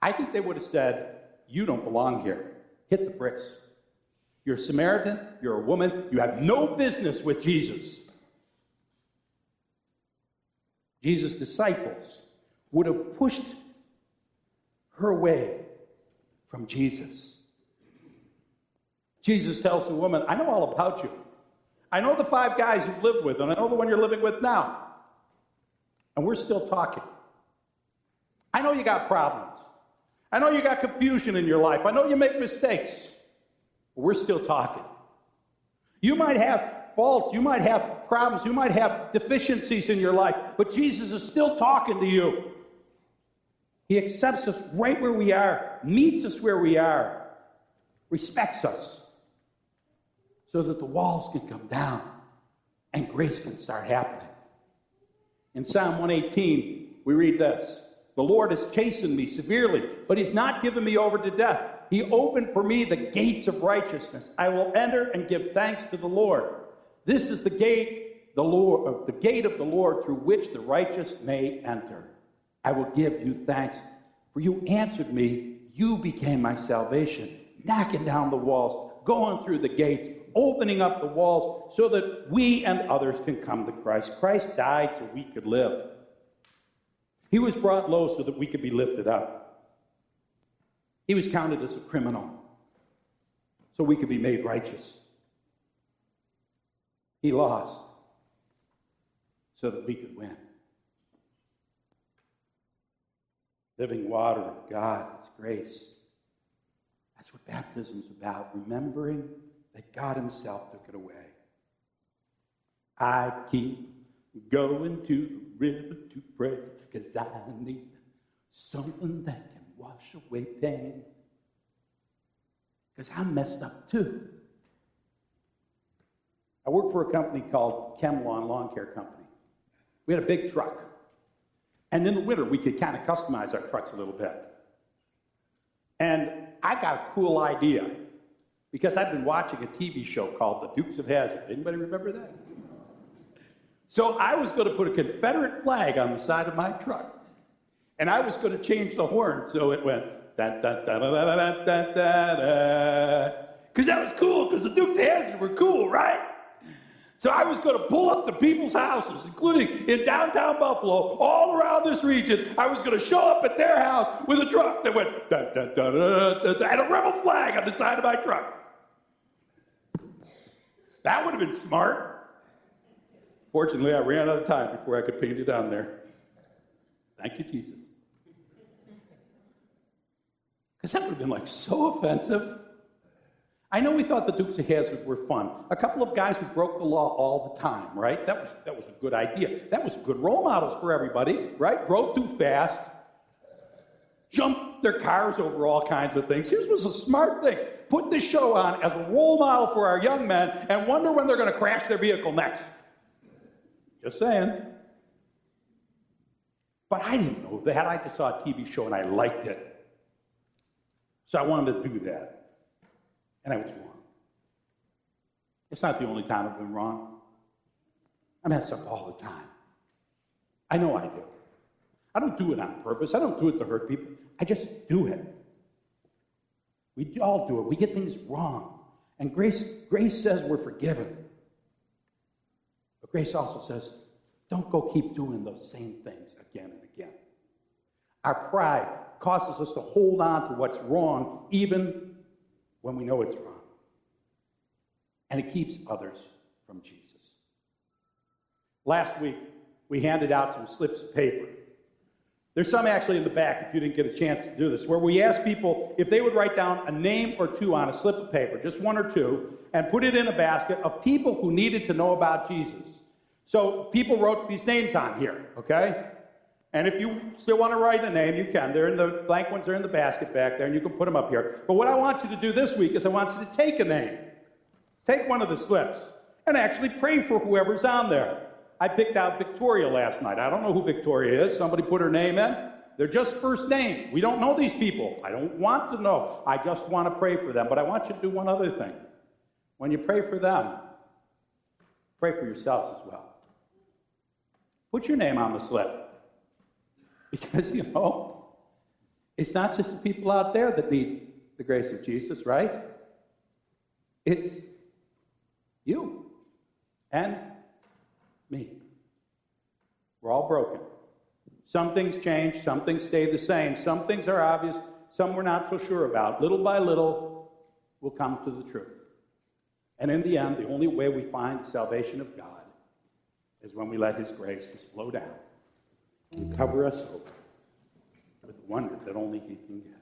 I think they would have said, you don't belong here. Hit the bricks. You're a Samaritan. You're a woman. You have no business with Jesus. Jesus' disciples would have pushed her away from Jesus. Jesus tells the woman, I know all about you. I know the five guys you've lived with, and I know the one you're living with now. And we're still talking. I know you got problems. I know you got confusion in your life. I know you make mistakes. But we're still talking. You might have faults. You might have problems. You might have deficiencies in your life. But Jesus is still talking to you. He accepts us right where we are, meets us where we are, respects us, so that the walls can come down and grace can start happening. In Psalm one eighteen, we read this. The Lord has chastened me severely, but he's not given me over to death. He opened for me the gates of righteousness. I will enter and give thanks to the Lord. This is the gate, the Lord, the gate of the Lord through which the righteous may enter. I will give you thanks, for you answered me. You became my salvation, knocking down the walls, going through the gates, opening up the walls so that we and others can come to Christ. Christ died so we could live. He was brought low so that we could be lifted up. He was counted as a criminal so we could be made righteous. He lost so that we could win. Living water of God, it's grace. That's what baptism's about, remembering that God himself took it away. I keep going to the river to pray, because I need something that can wash away pain. Because I'm messed up too. I worked for a company called Chemlawn Lawn Care Company. We had a big truck. And in the winter, we could kind of customize our trucks a little bit. And I got a cool idea, because I've been watching a T V show called The Dukes of Hazzard. Anybody remember that? So I was going to put a Confederate flag on the side of my truck. And I was going to change the horn so it went da da da da da da da da da. Because that was cool, because the Dukes of Hazzard were cool, right? So I was going to pull up to people's houses, including in downtown Buffalo, all around this region. I was going to show up at their house with a truck that went da da da da da, da and a rebel flag on the side of my truck. That would have been smart. Fortunately, I ran out of time before I could paint it on there. Thank you, Jesus. Because that would have been like so offensive. I know we thought the Dukes of Hazzard were fun. A couple of guys who broke the law all the time, right? That was that was a good idea. That was good role models for everybody, right? Drove too fast, jumped their cars over all kinds of things. This was a smart thing. Put this show on as a role model for our young men and wonder when they're going to crash their vehicle next. Just saying. But I didn't know that. I just saw a T V show and I liked it. So I wanted to do that. And I was wrong. It's not the only time I've been wrong. I mess up all the time. I know I do. I don't do it on purpose. I don't do it to hurt people. I just do it. We all do it. We get things wrong. And grace, grace says we're forgiven. But grace also says, don't go keep doing those same things again and again. Our pride causes us to hold on to what's wrong, even when we know it's wrong. And it keeps others from Jesus. Last week, we handed out some slips of paper. There's some actually in the back, if you didn't get a chance to do this, where we asked people if they would write down a name or two on a slip of paper, just one or two, and put it in a basket of people who needed to know about Jesus. So people wrote these names on here, okay? And if you still want to write a name, you can. They're in the blank ones are in the basket back there, and you can put them up here. But what I want you to do this week is I want you to take a name. Take one of the slips and actually pray for whoever's on there. I picked out Victoria last night. I don't know who Victoria is. Somebody put her name in. They're just first names. We don't know these people. I don't want to know. I just want to pray for them. But I want you to do one other thing. When you pray for them, pray for yourselves as well. Put your name on the slip. Because, you know, it's not just the people out there that need the grace of Jesus, right? It's you and me. We're all broken. Some things change, some things stay the same. Some things are obvious, some we're not so sure about. Little by little, we'll come to the truth. And in the end, the only way we find salvation of God is when we let his grace just flow down and cover us over with the wonder that only he can give.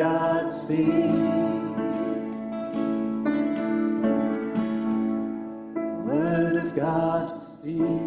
Godspeed. Word of God speed.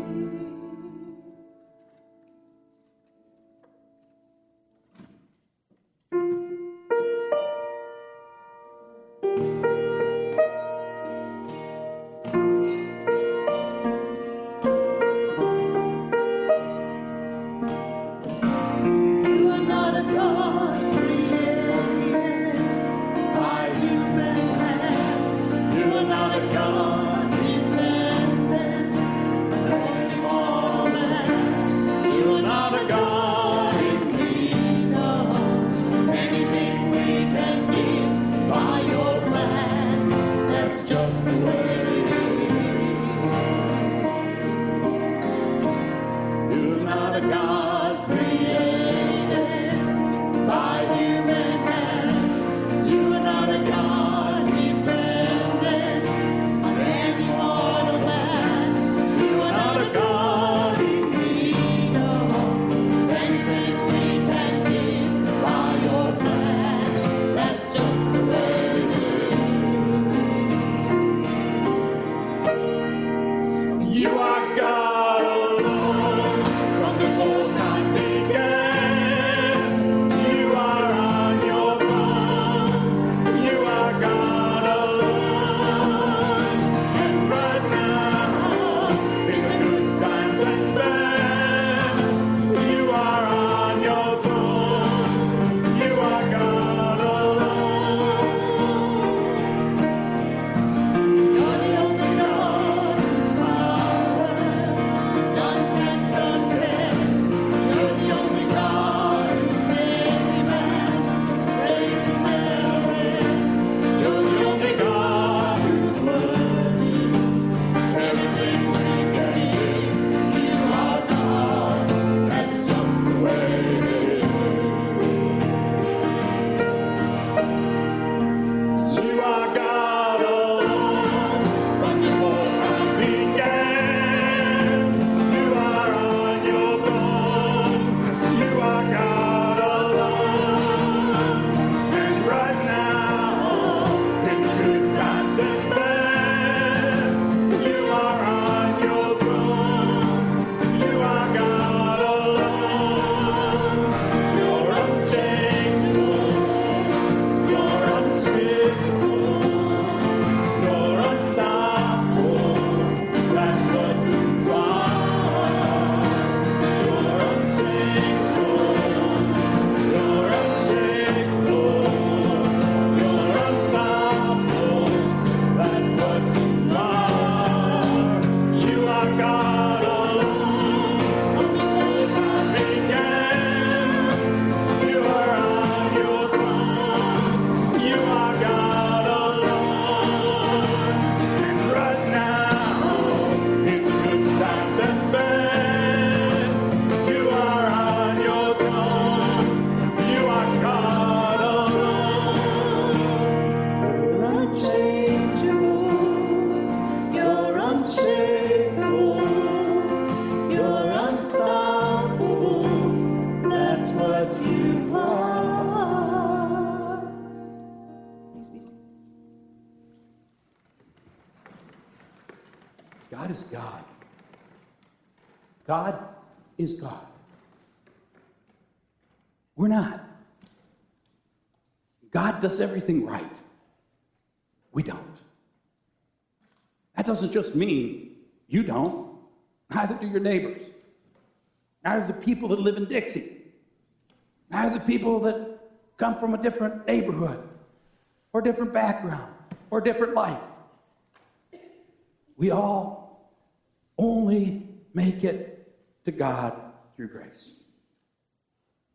Is God. We're not. God does everything right. We don't. That doesn't just mean you don't. Neither do your neighbors. Neither the people that live in Dixie. Neither the people that come from a different neighborhood or different background or different life. We all only make it to God through grace.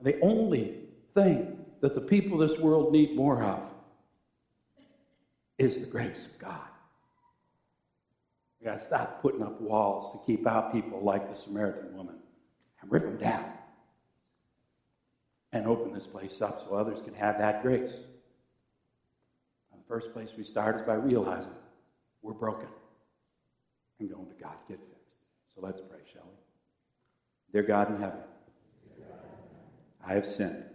The only thing that the people of this world need more of is the grace of God. We got to stop putting up walls to keep out people like the Samaritan woman and rip them down and open this place up so others can have that grace. And the first place we start is by realizing we're broken and going to God to get fixed. So let's pray, shall we? Dear God in heaven, I have sinned.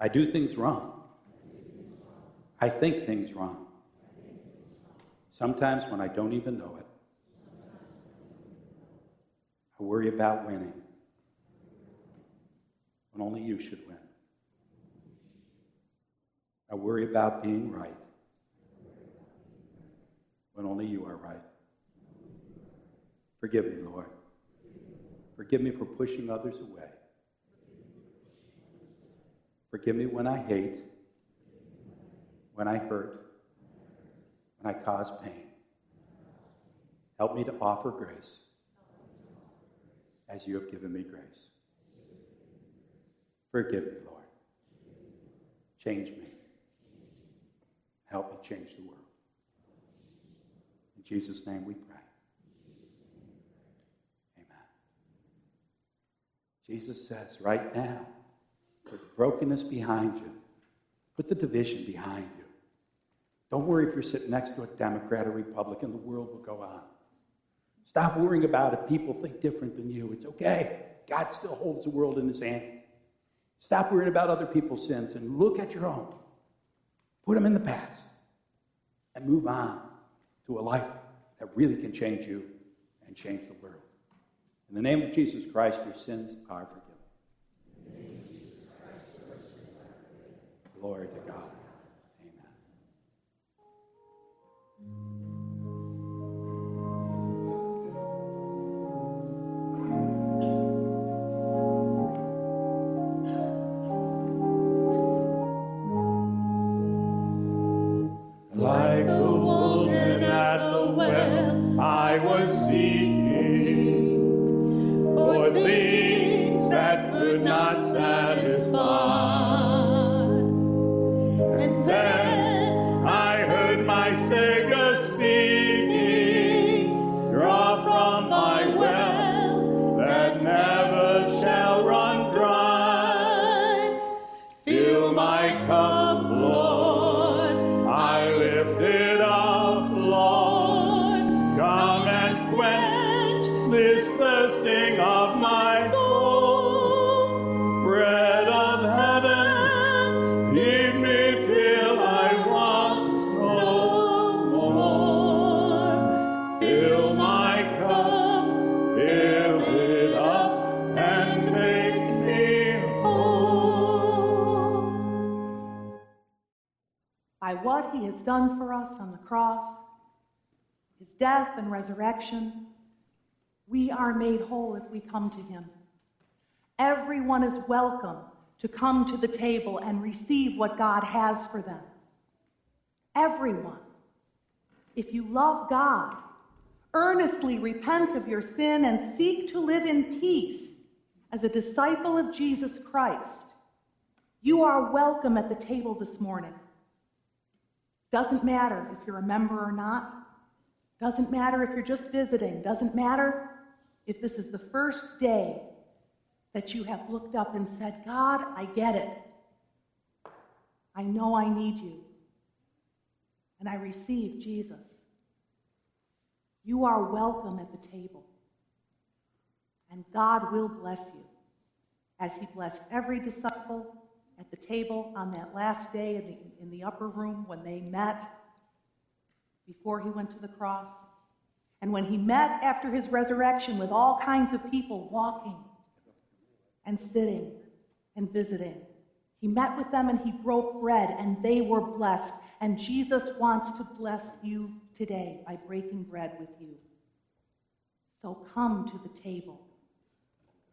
I do things wrong. I think things wrong. Sometimes when I don't even know it, I worry about winning. When only you should win. I worry about being right. When only you are right. Forgive me, Lord. Forgive me for pushing others away. Forgive me when I hate, when I hurt, when I cause pain. Help me to offer grace as you have given me grace. Forgive me, Lord. Change me. Help me change the world. In Jesus' name we pray. Amen. Jesus says right now, put the brokenness behind you. Put the division behind you. Don't worry if you're sitting next to a Democrat or Republican. The world will go on. Stop worrying about if people think different than you. It's okay. God still holds the world in his hand. Stop worrying about other people's sins and look at your own. Put them in the past and move on to a life that really can change you and change the world. In the name of Jesus Christ, your sins are forgiven. Glory to God. Amen. Like the woman at the well, I was seeking for things that could not satisfy. What he has done for us on the cross, his death and resurrection, we are made whole if we come to him. Everyone is welcome to come to the table and receive what God has for them. Everyone. If you love God, earnestly repent of your sin and seek to live in peace as a disciple of Jesus Christ, you are welcome at the table this morning. Doesn't matter if you're a member or not. Doesn't matter if you're just visiting. Doesn't matter if this is the first day that you have looked up and said, God, I get it. I know I need you. And I receive Jesus. You are welcome at the table. And God will bless you as he blessed every disciple at the table on that last day in the, in the upper room when they met before he went to the cross, and when he met after his resurrection with all kinds of people walking and sitting and visiting. He met with them and he broke bread and they were blessed, and Jesus wants to bless you today by breaking bread with you. So come to the table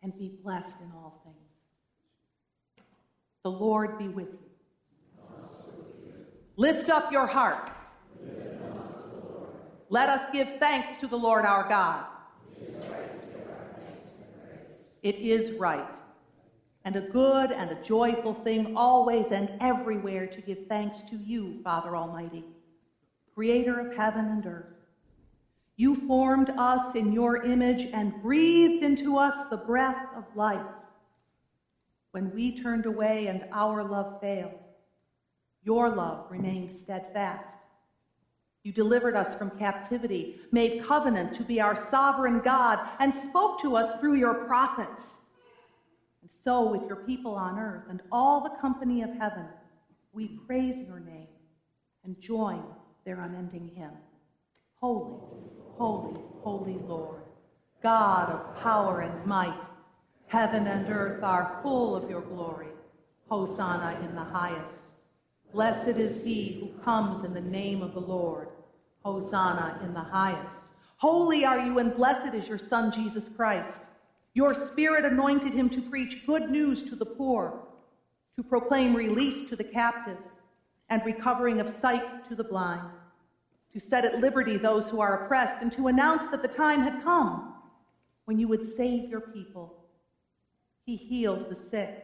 and be blessed in all things. The Lord be with you. Lift up your hearts. Let us give thanks to the Lord our God. It is right, and a good and a joyful thing always and everywhere to give thanks to you, Father Almighty, creator of heaven and earth. You formed us in your image and breathed into us the breath of life. When we turned away and our love failed, your love remained steadfast. You delivered us from captivity, made covenant to be our sovereign God, and spoke to us through your prophets. And so with your people on earth and all the company of heaven, we praise your name and join their unending hymn. Holy, holy, holy Lord, God of power and might, heaven and earth are full of your glory. Hosanna in the highest. Blessed is he who comes in the name of the Lord. Hosanna in the highest. Holy are you and blessed is your Son, Jesus Christ. Your Spirit anointed him to preach good news to the poor, to proclaim release to the captives, and recovering of sight to the blind, to set at liberty those who are oppressed, and to announce that the time had come when you would save your people. He healed the sick,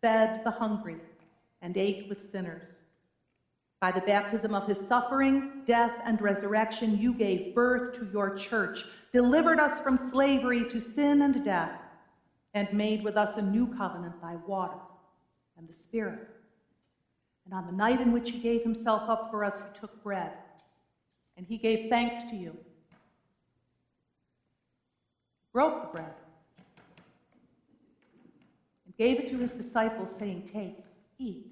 fed the hungry, and ate with sinners. By the baptism of his suffering, death, and resurrection, you gave birth to your church, delivered us from slavery to sin and death, and made with us a new covenant by water and the Spirit. And on the night in which he gave himself up for us, he took bread, and he gave thanks to you. He broke the bread and gave it to his disciples, saying, "Take, eat.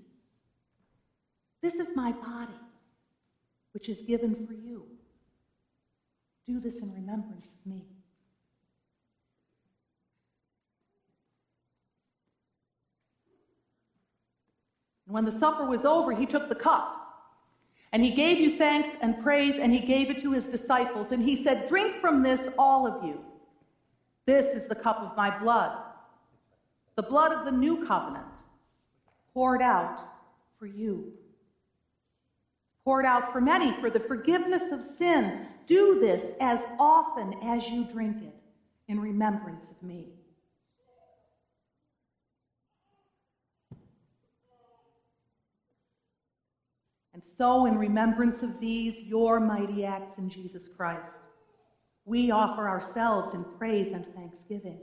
This is my body, which is given for you. Do this in remembrance of me." When the supper was over, he took the cup, and he gave you thanks and praise, and he gave it to his disciples, and he said, "Drink from this, all of you. This is the cup of my blood, the blood of the new covenant, poured out for you. Poured out for many for the forgiveness of sin. Do this as often as you drink it in remembrance of me." So in remembrance of these, your mighty acts in Jesus Christ, we offer ourselves in praise and thanksgiving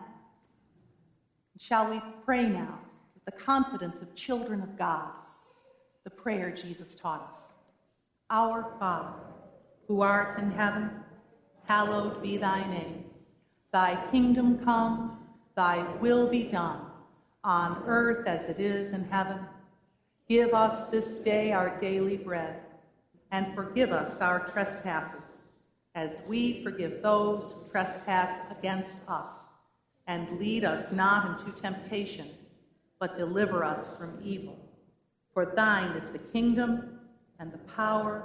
Shall we pray now with the confidence of children of God, the prayer Jesus taught us? Our Father, who art in heaven, hallowed be thy name. Thy kingdom come, thy will be done, on earth as it is in heaven. Give us this day our daily bread, and forgive us our trespasses, as we forgive those who trespass against us. And lead us not into temptation, but deliver us from evil. For thine is the kingdom, and the power,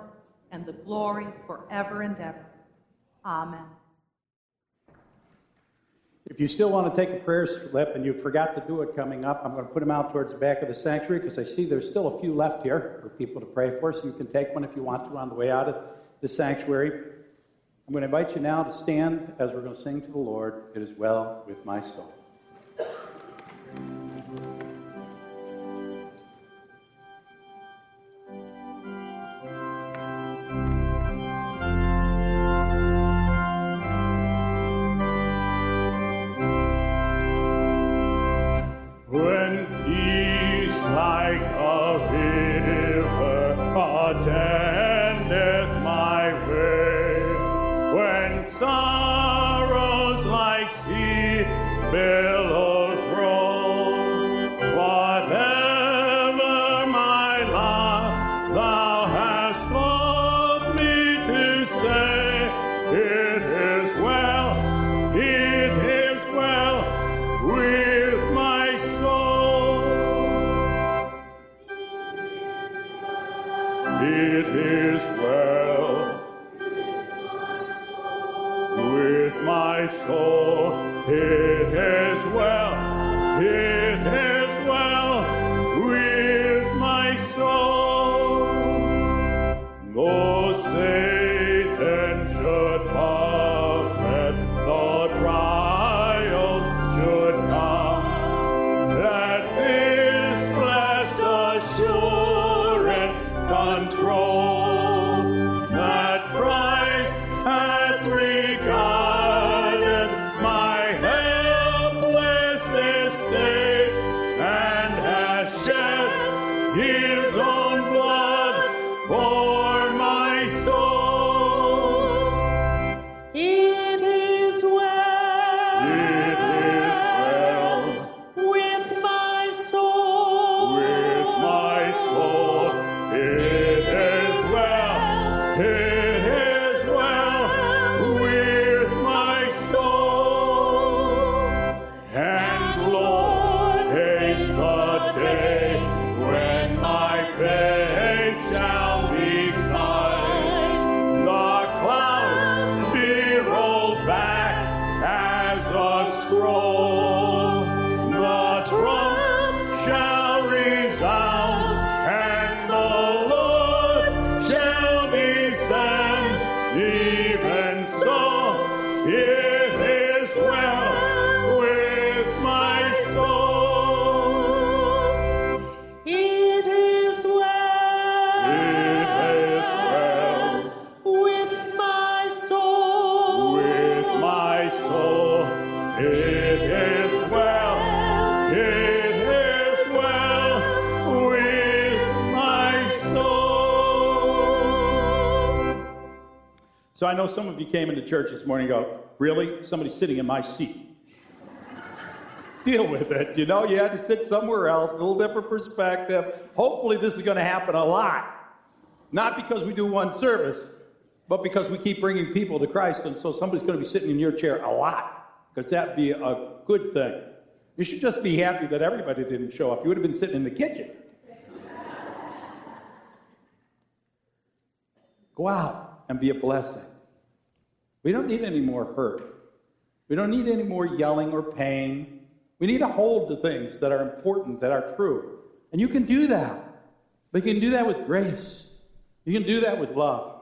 and the glory forever and ever. Amen. If you still want to take a prayer slip and you forgot to do it coming up, I'm going to put them out towards the back of the sanctuary because I see there's still a few left here for people to pray for, so you can take one if you want to on the way out of the sanctuary. I'm going to invite you now to stand as we're going to sing to the Lord, "It Is Well With My Soul." Sorrows like sea bear It is well with my soul. It is well. It is well with my soul. Though Satan should buffet, the trial should come, that this blessed assurance control that Christ has regarded my helpless estate and has shed His own blood for my soul. It is well, it is well with my soul, with my soul. It It is well, it is well with my soul. And Lord, haste the day when my faith shall be sight. The clouds be rolled back as a scroll. The trump shall resound, and the Lord shall descend. Even so, it is well with my soul. It is well It is with my soul, with my soul. It is well, it is well with my soul. So I know some of you came into church this morning and go, really? Somebody's sitting in my seat. Deal with it, you know? You had to sit somewhere else, a little different perspective. Hopefully this is going to happen a lot. Not because we do one service, but because we keep bringing people to Christ, and so somebody's going to be sitting in your chair a lot, because that'd be a good thing. You should just be happy that everybody didn't show up. You would have been sitting in the kitchen. Go out and be a blessing. We don't need any more hurt. We don't need any more yelling or pain. We need to hold to things that are important, that are true. And you can do that. But you can do that with grace. You can do that with love.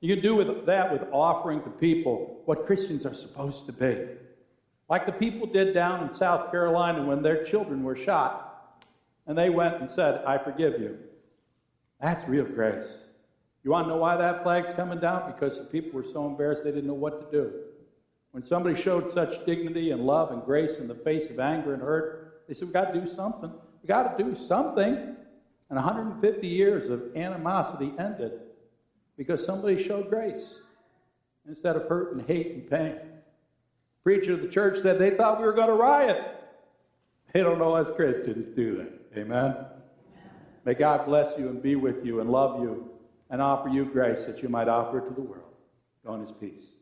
You can do with that with offering to people what Christians are supposed to be. Like the people did down in South Carolina when their children were shot, and they went and said, I forgive you. That's real grace. You want to know why that flag's coming down? Because the people were so embarrassed they didn't know what to do. When somebody showed such dignity and love and grace in the face of anger and hurt, they said, we've got to do something. We've got to do something. And one hundred fifty years of animosity ended because somebody showed grace instead of hurt and hate and pain. The preacher of the church said they thought we were going to riot. They don't know us Christians, do they? Amen? May God bless you and be with you and love you, and offer you grace that you might offer it to the world. Go in His peace.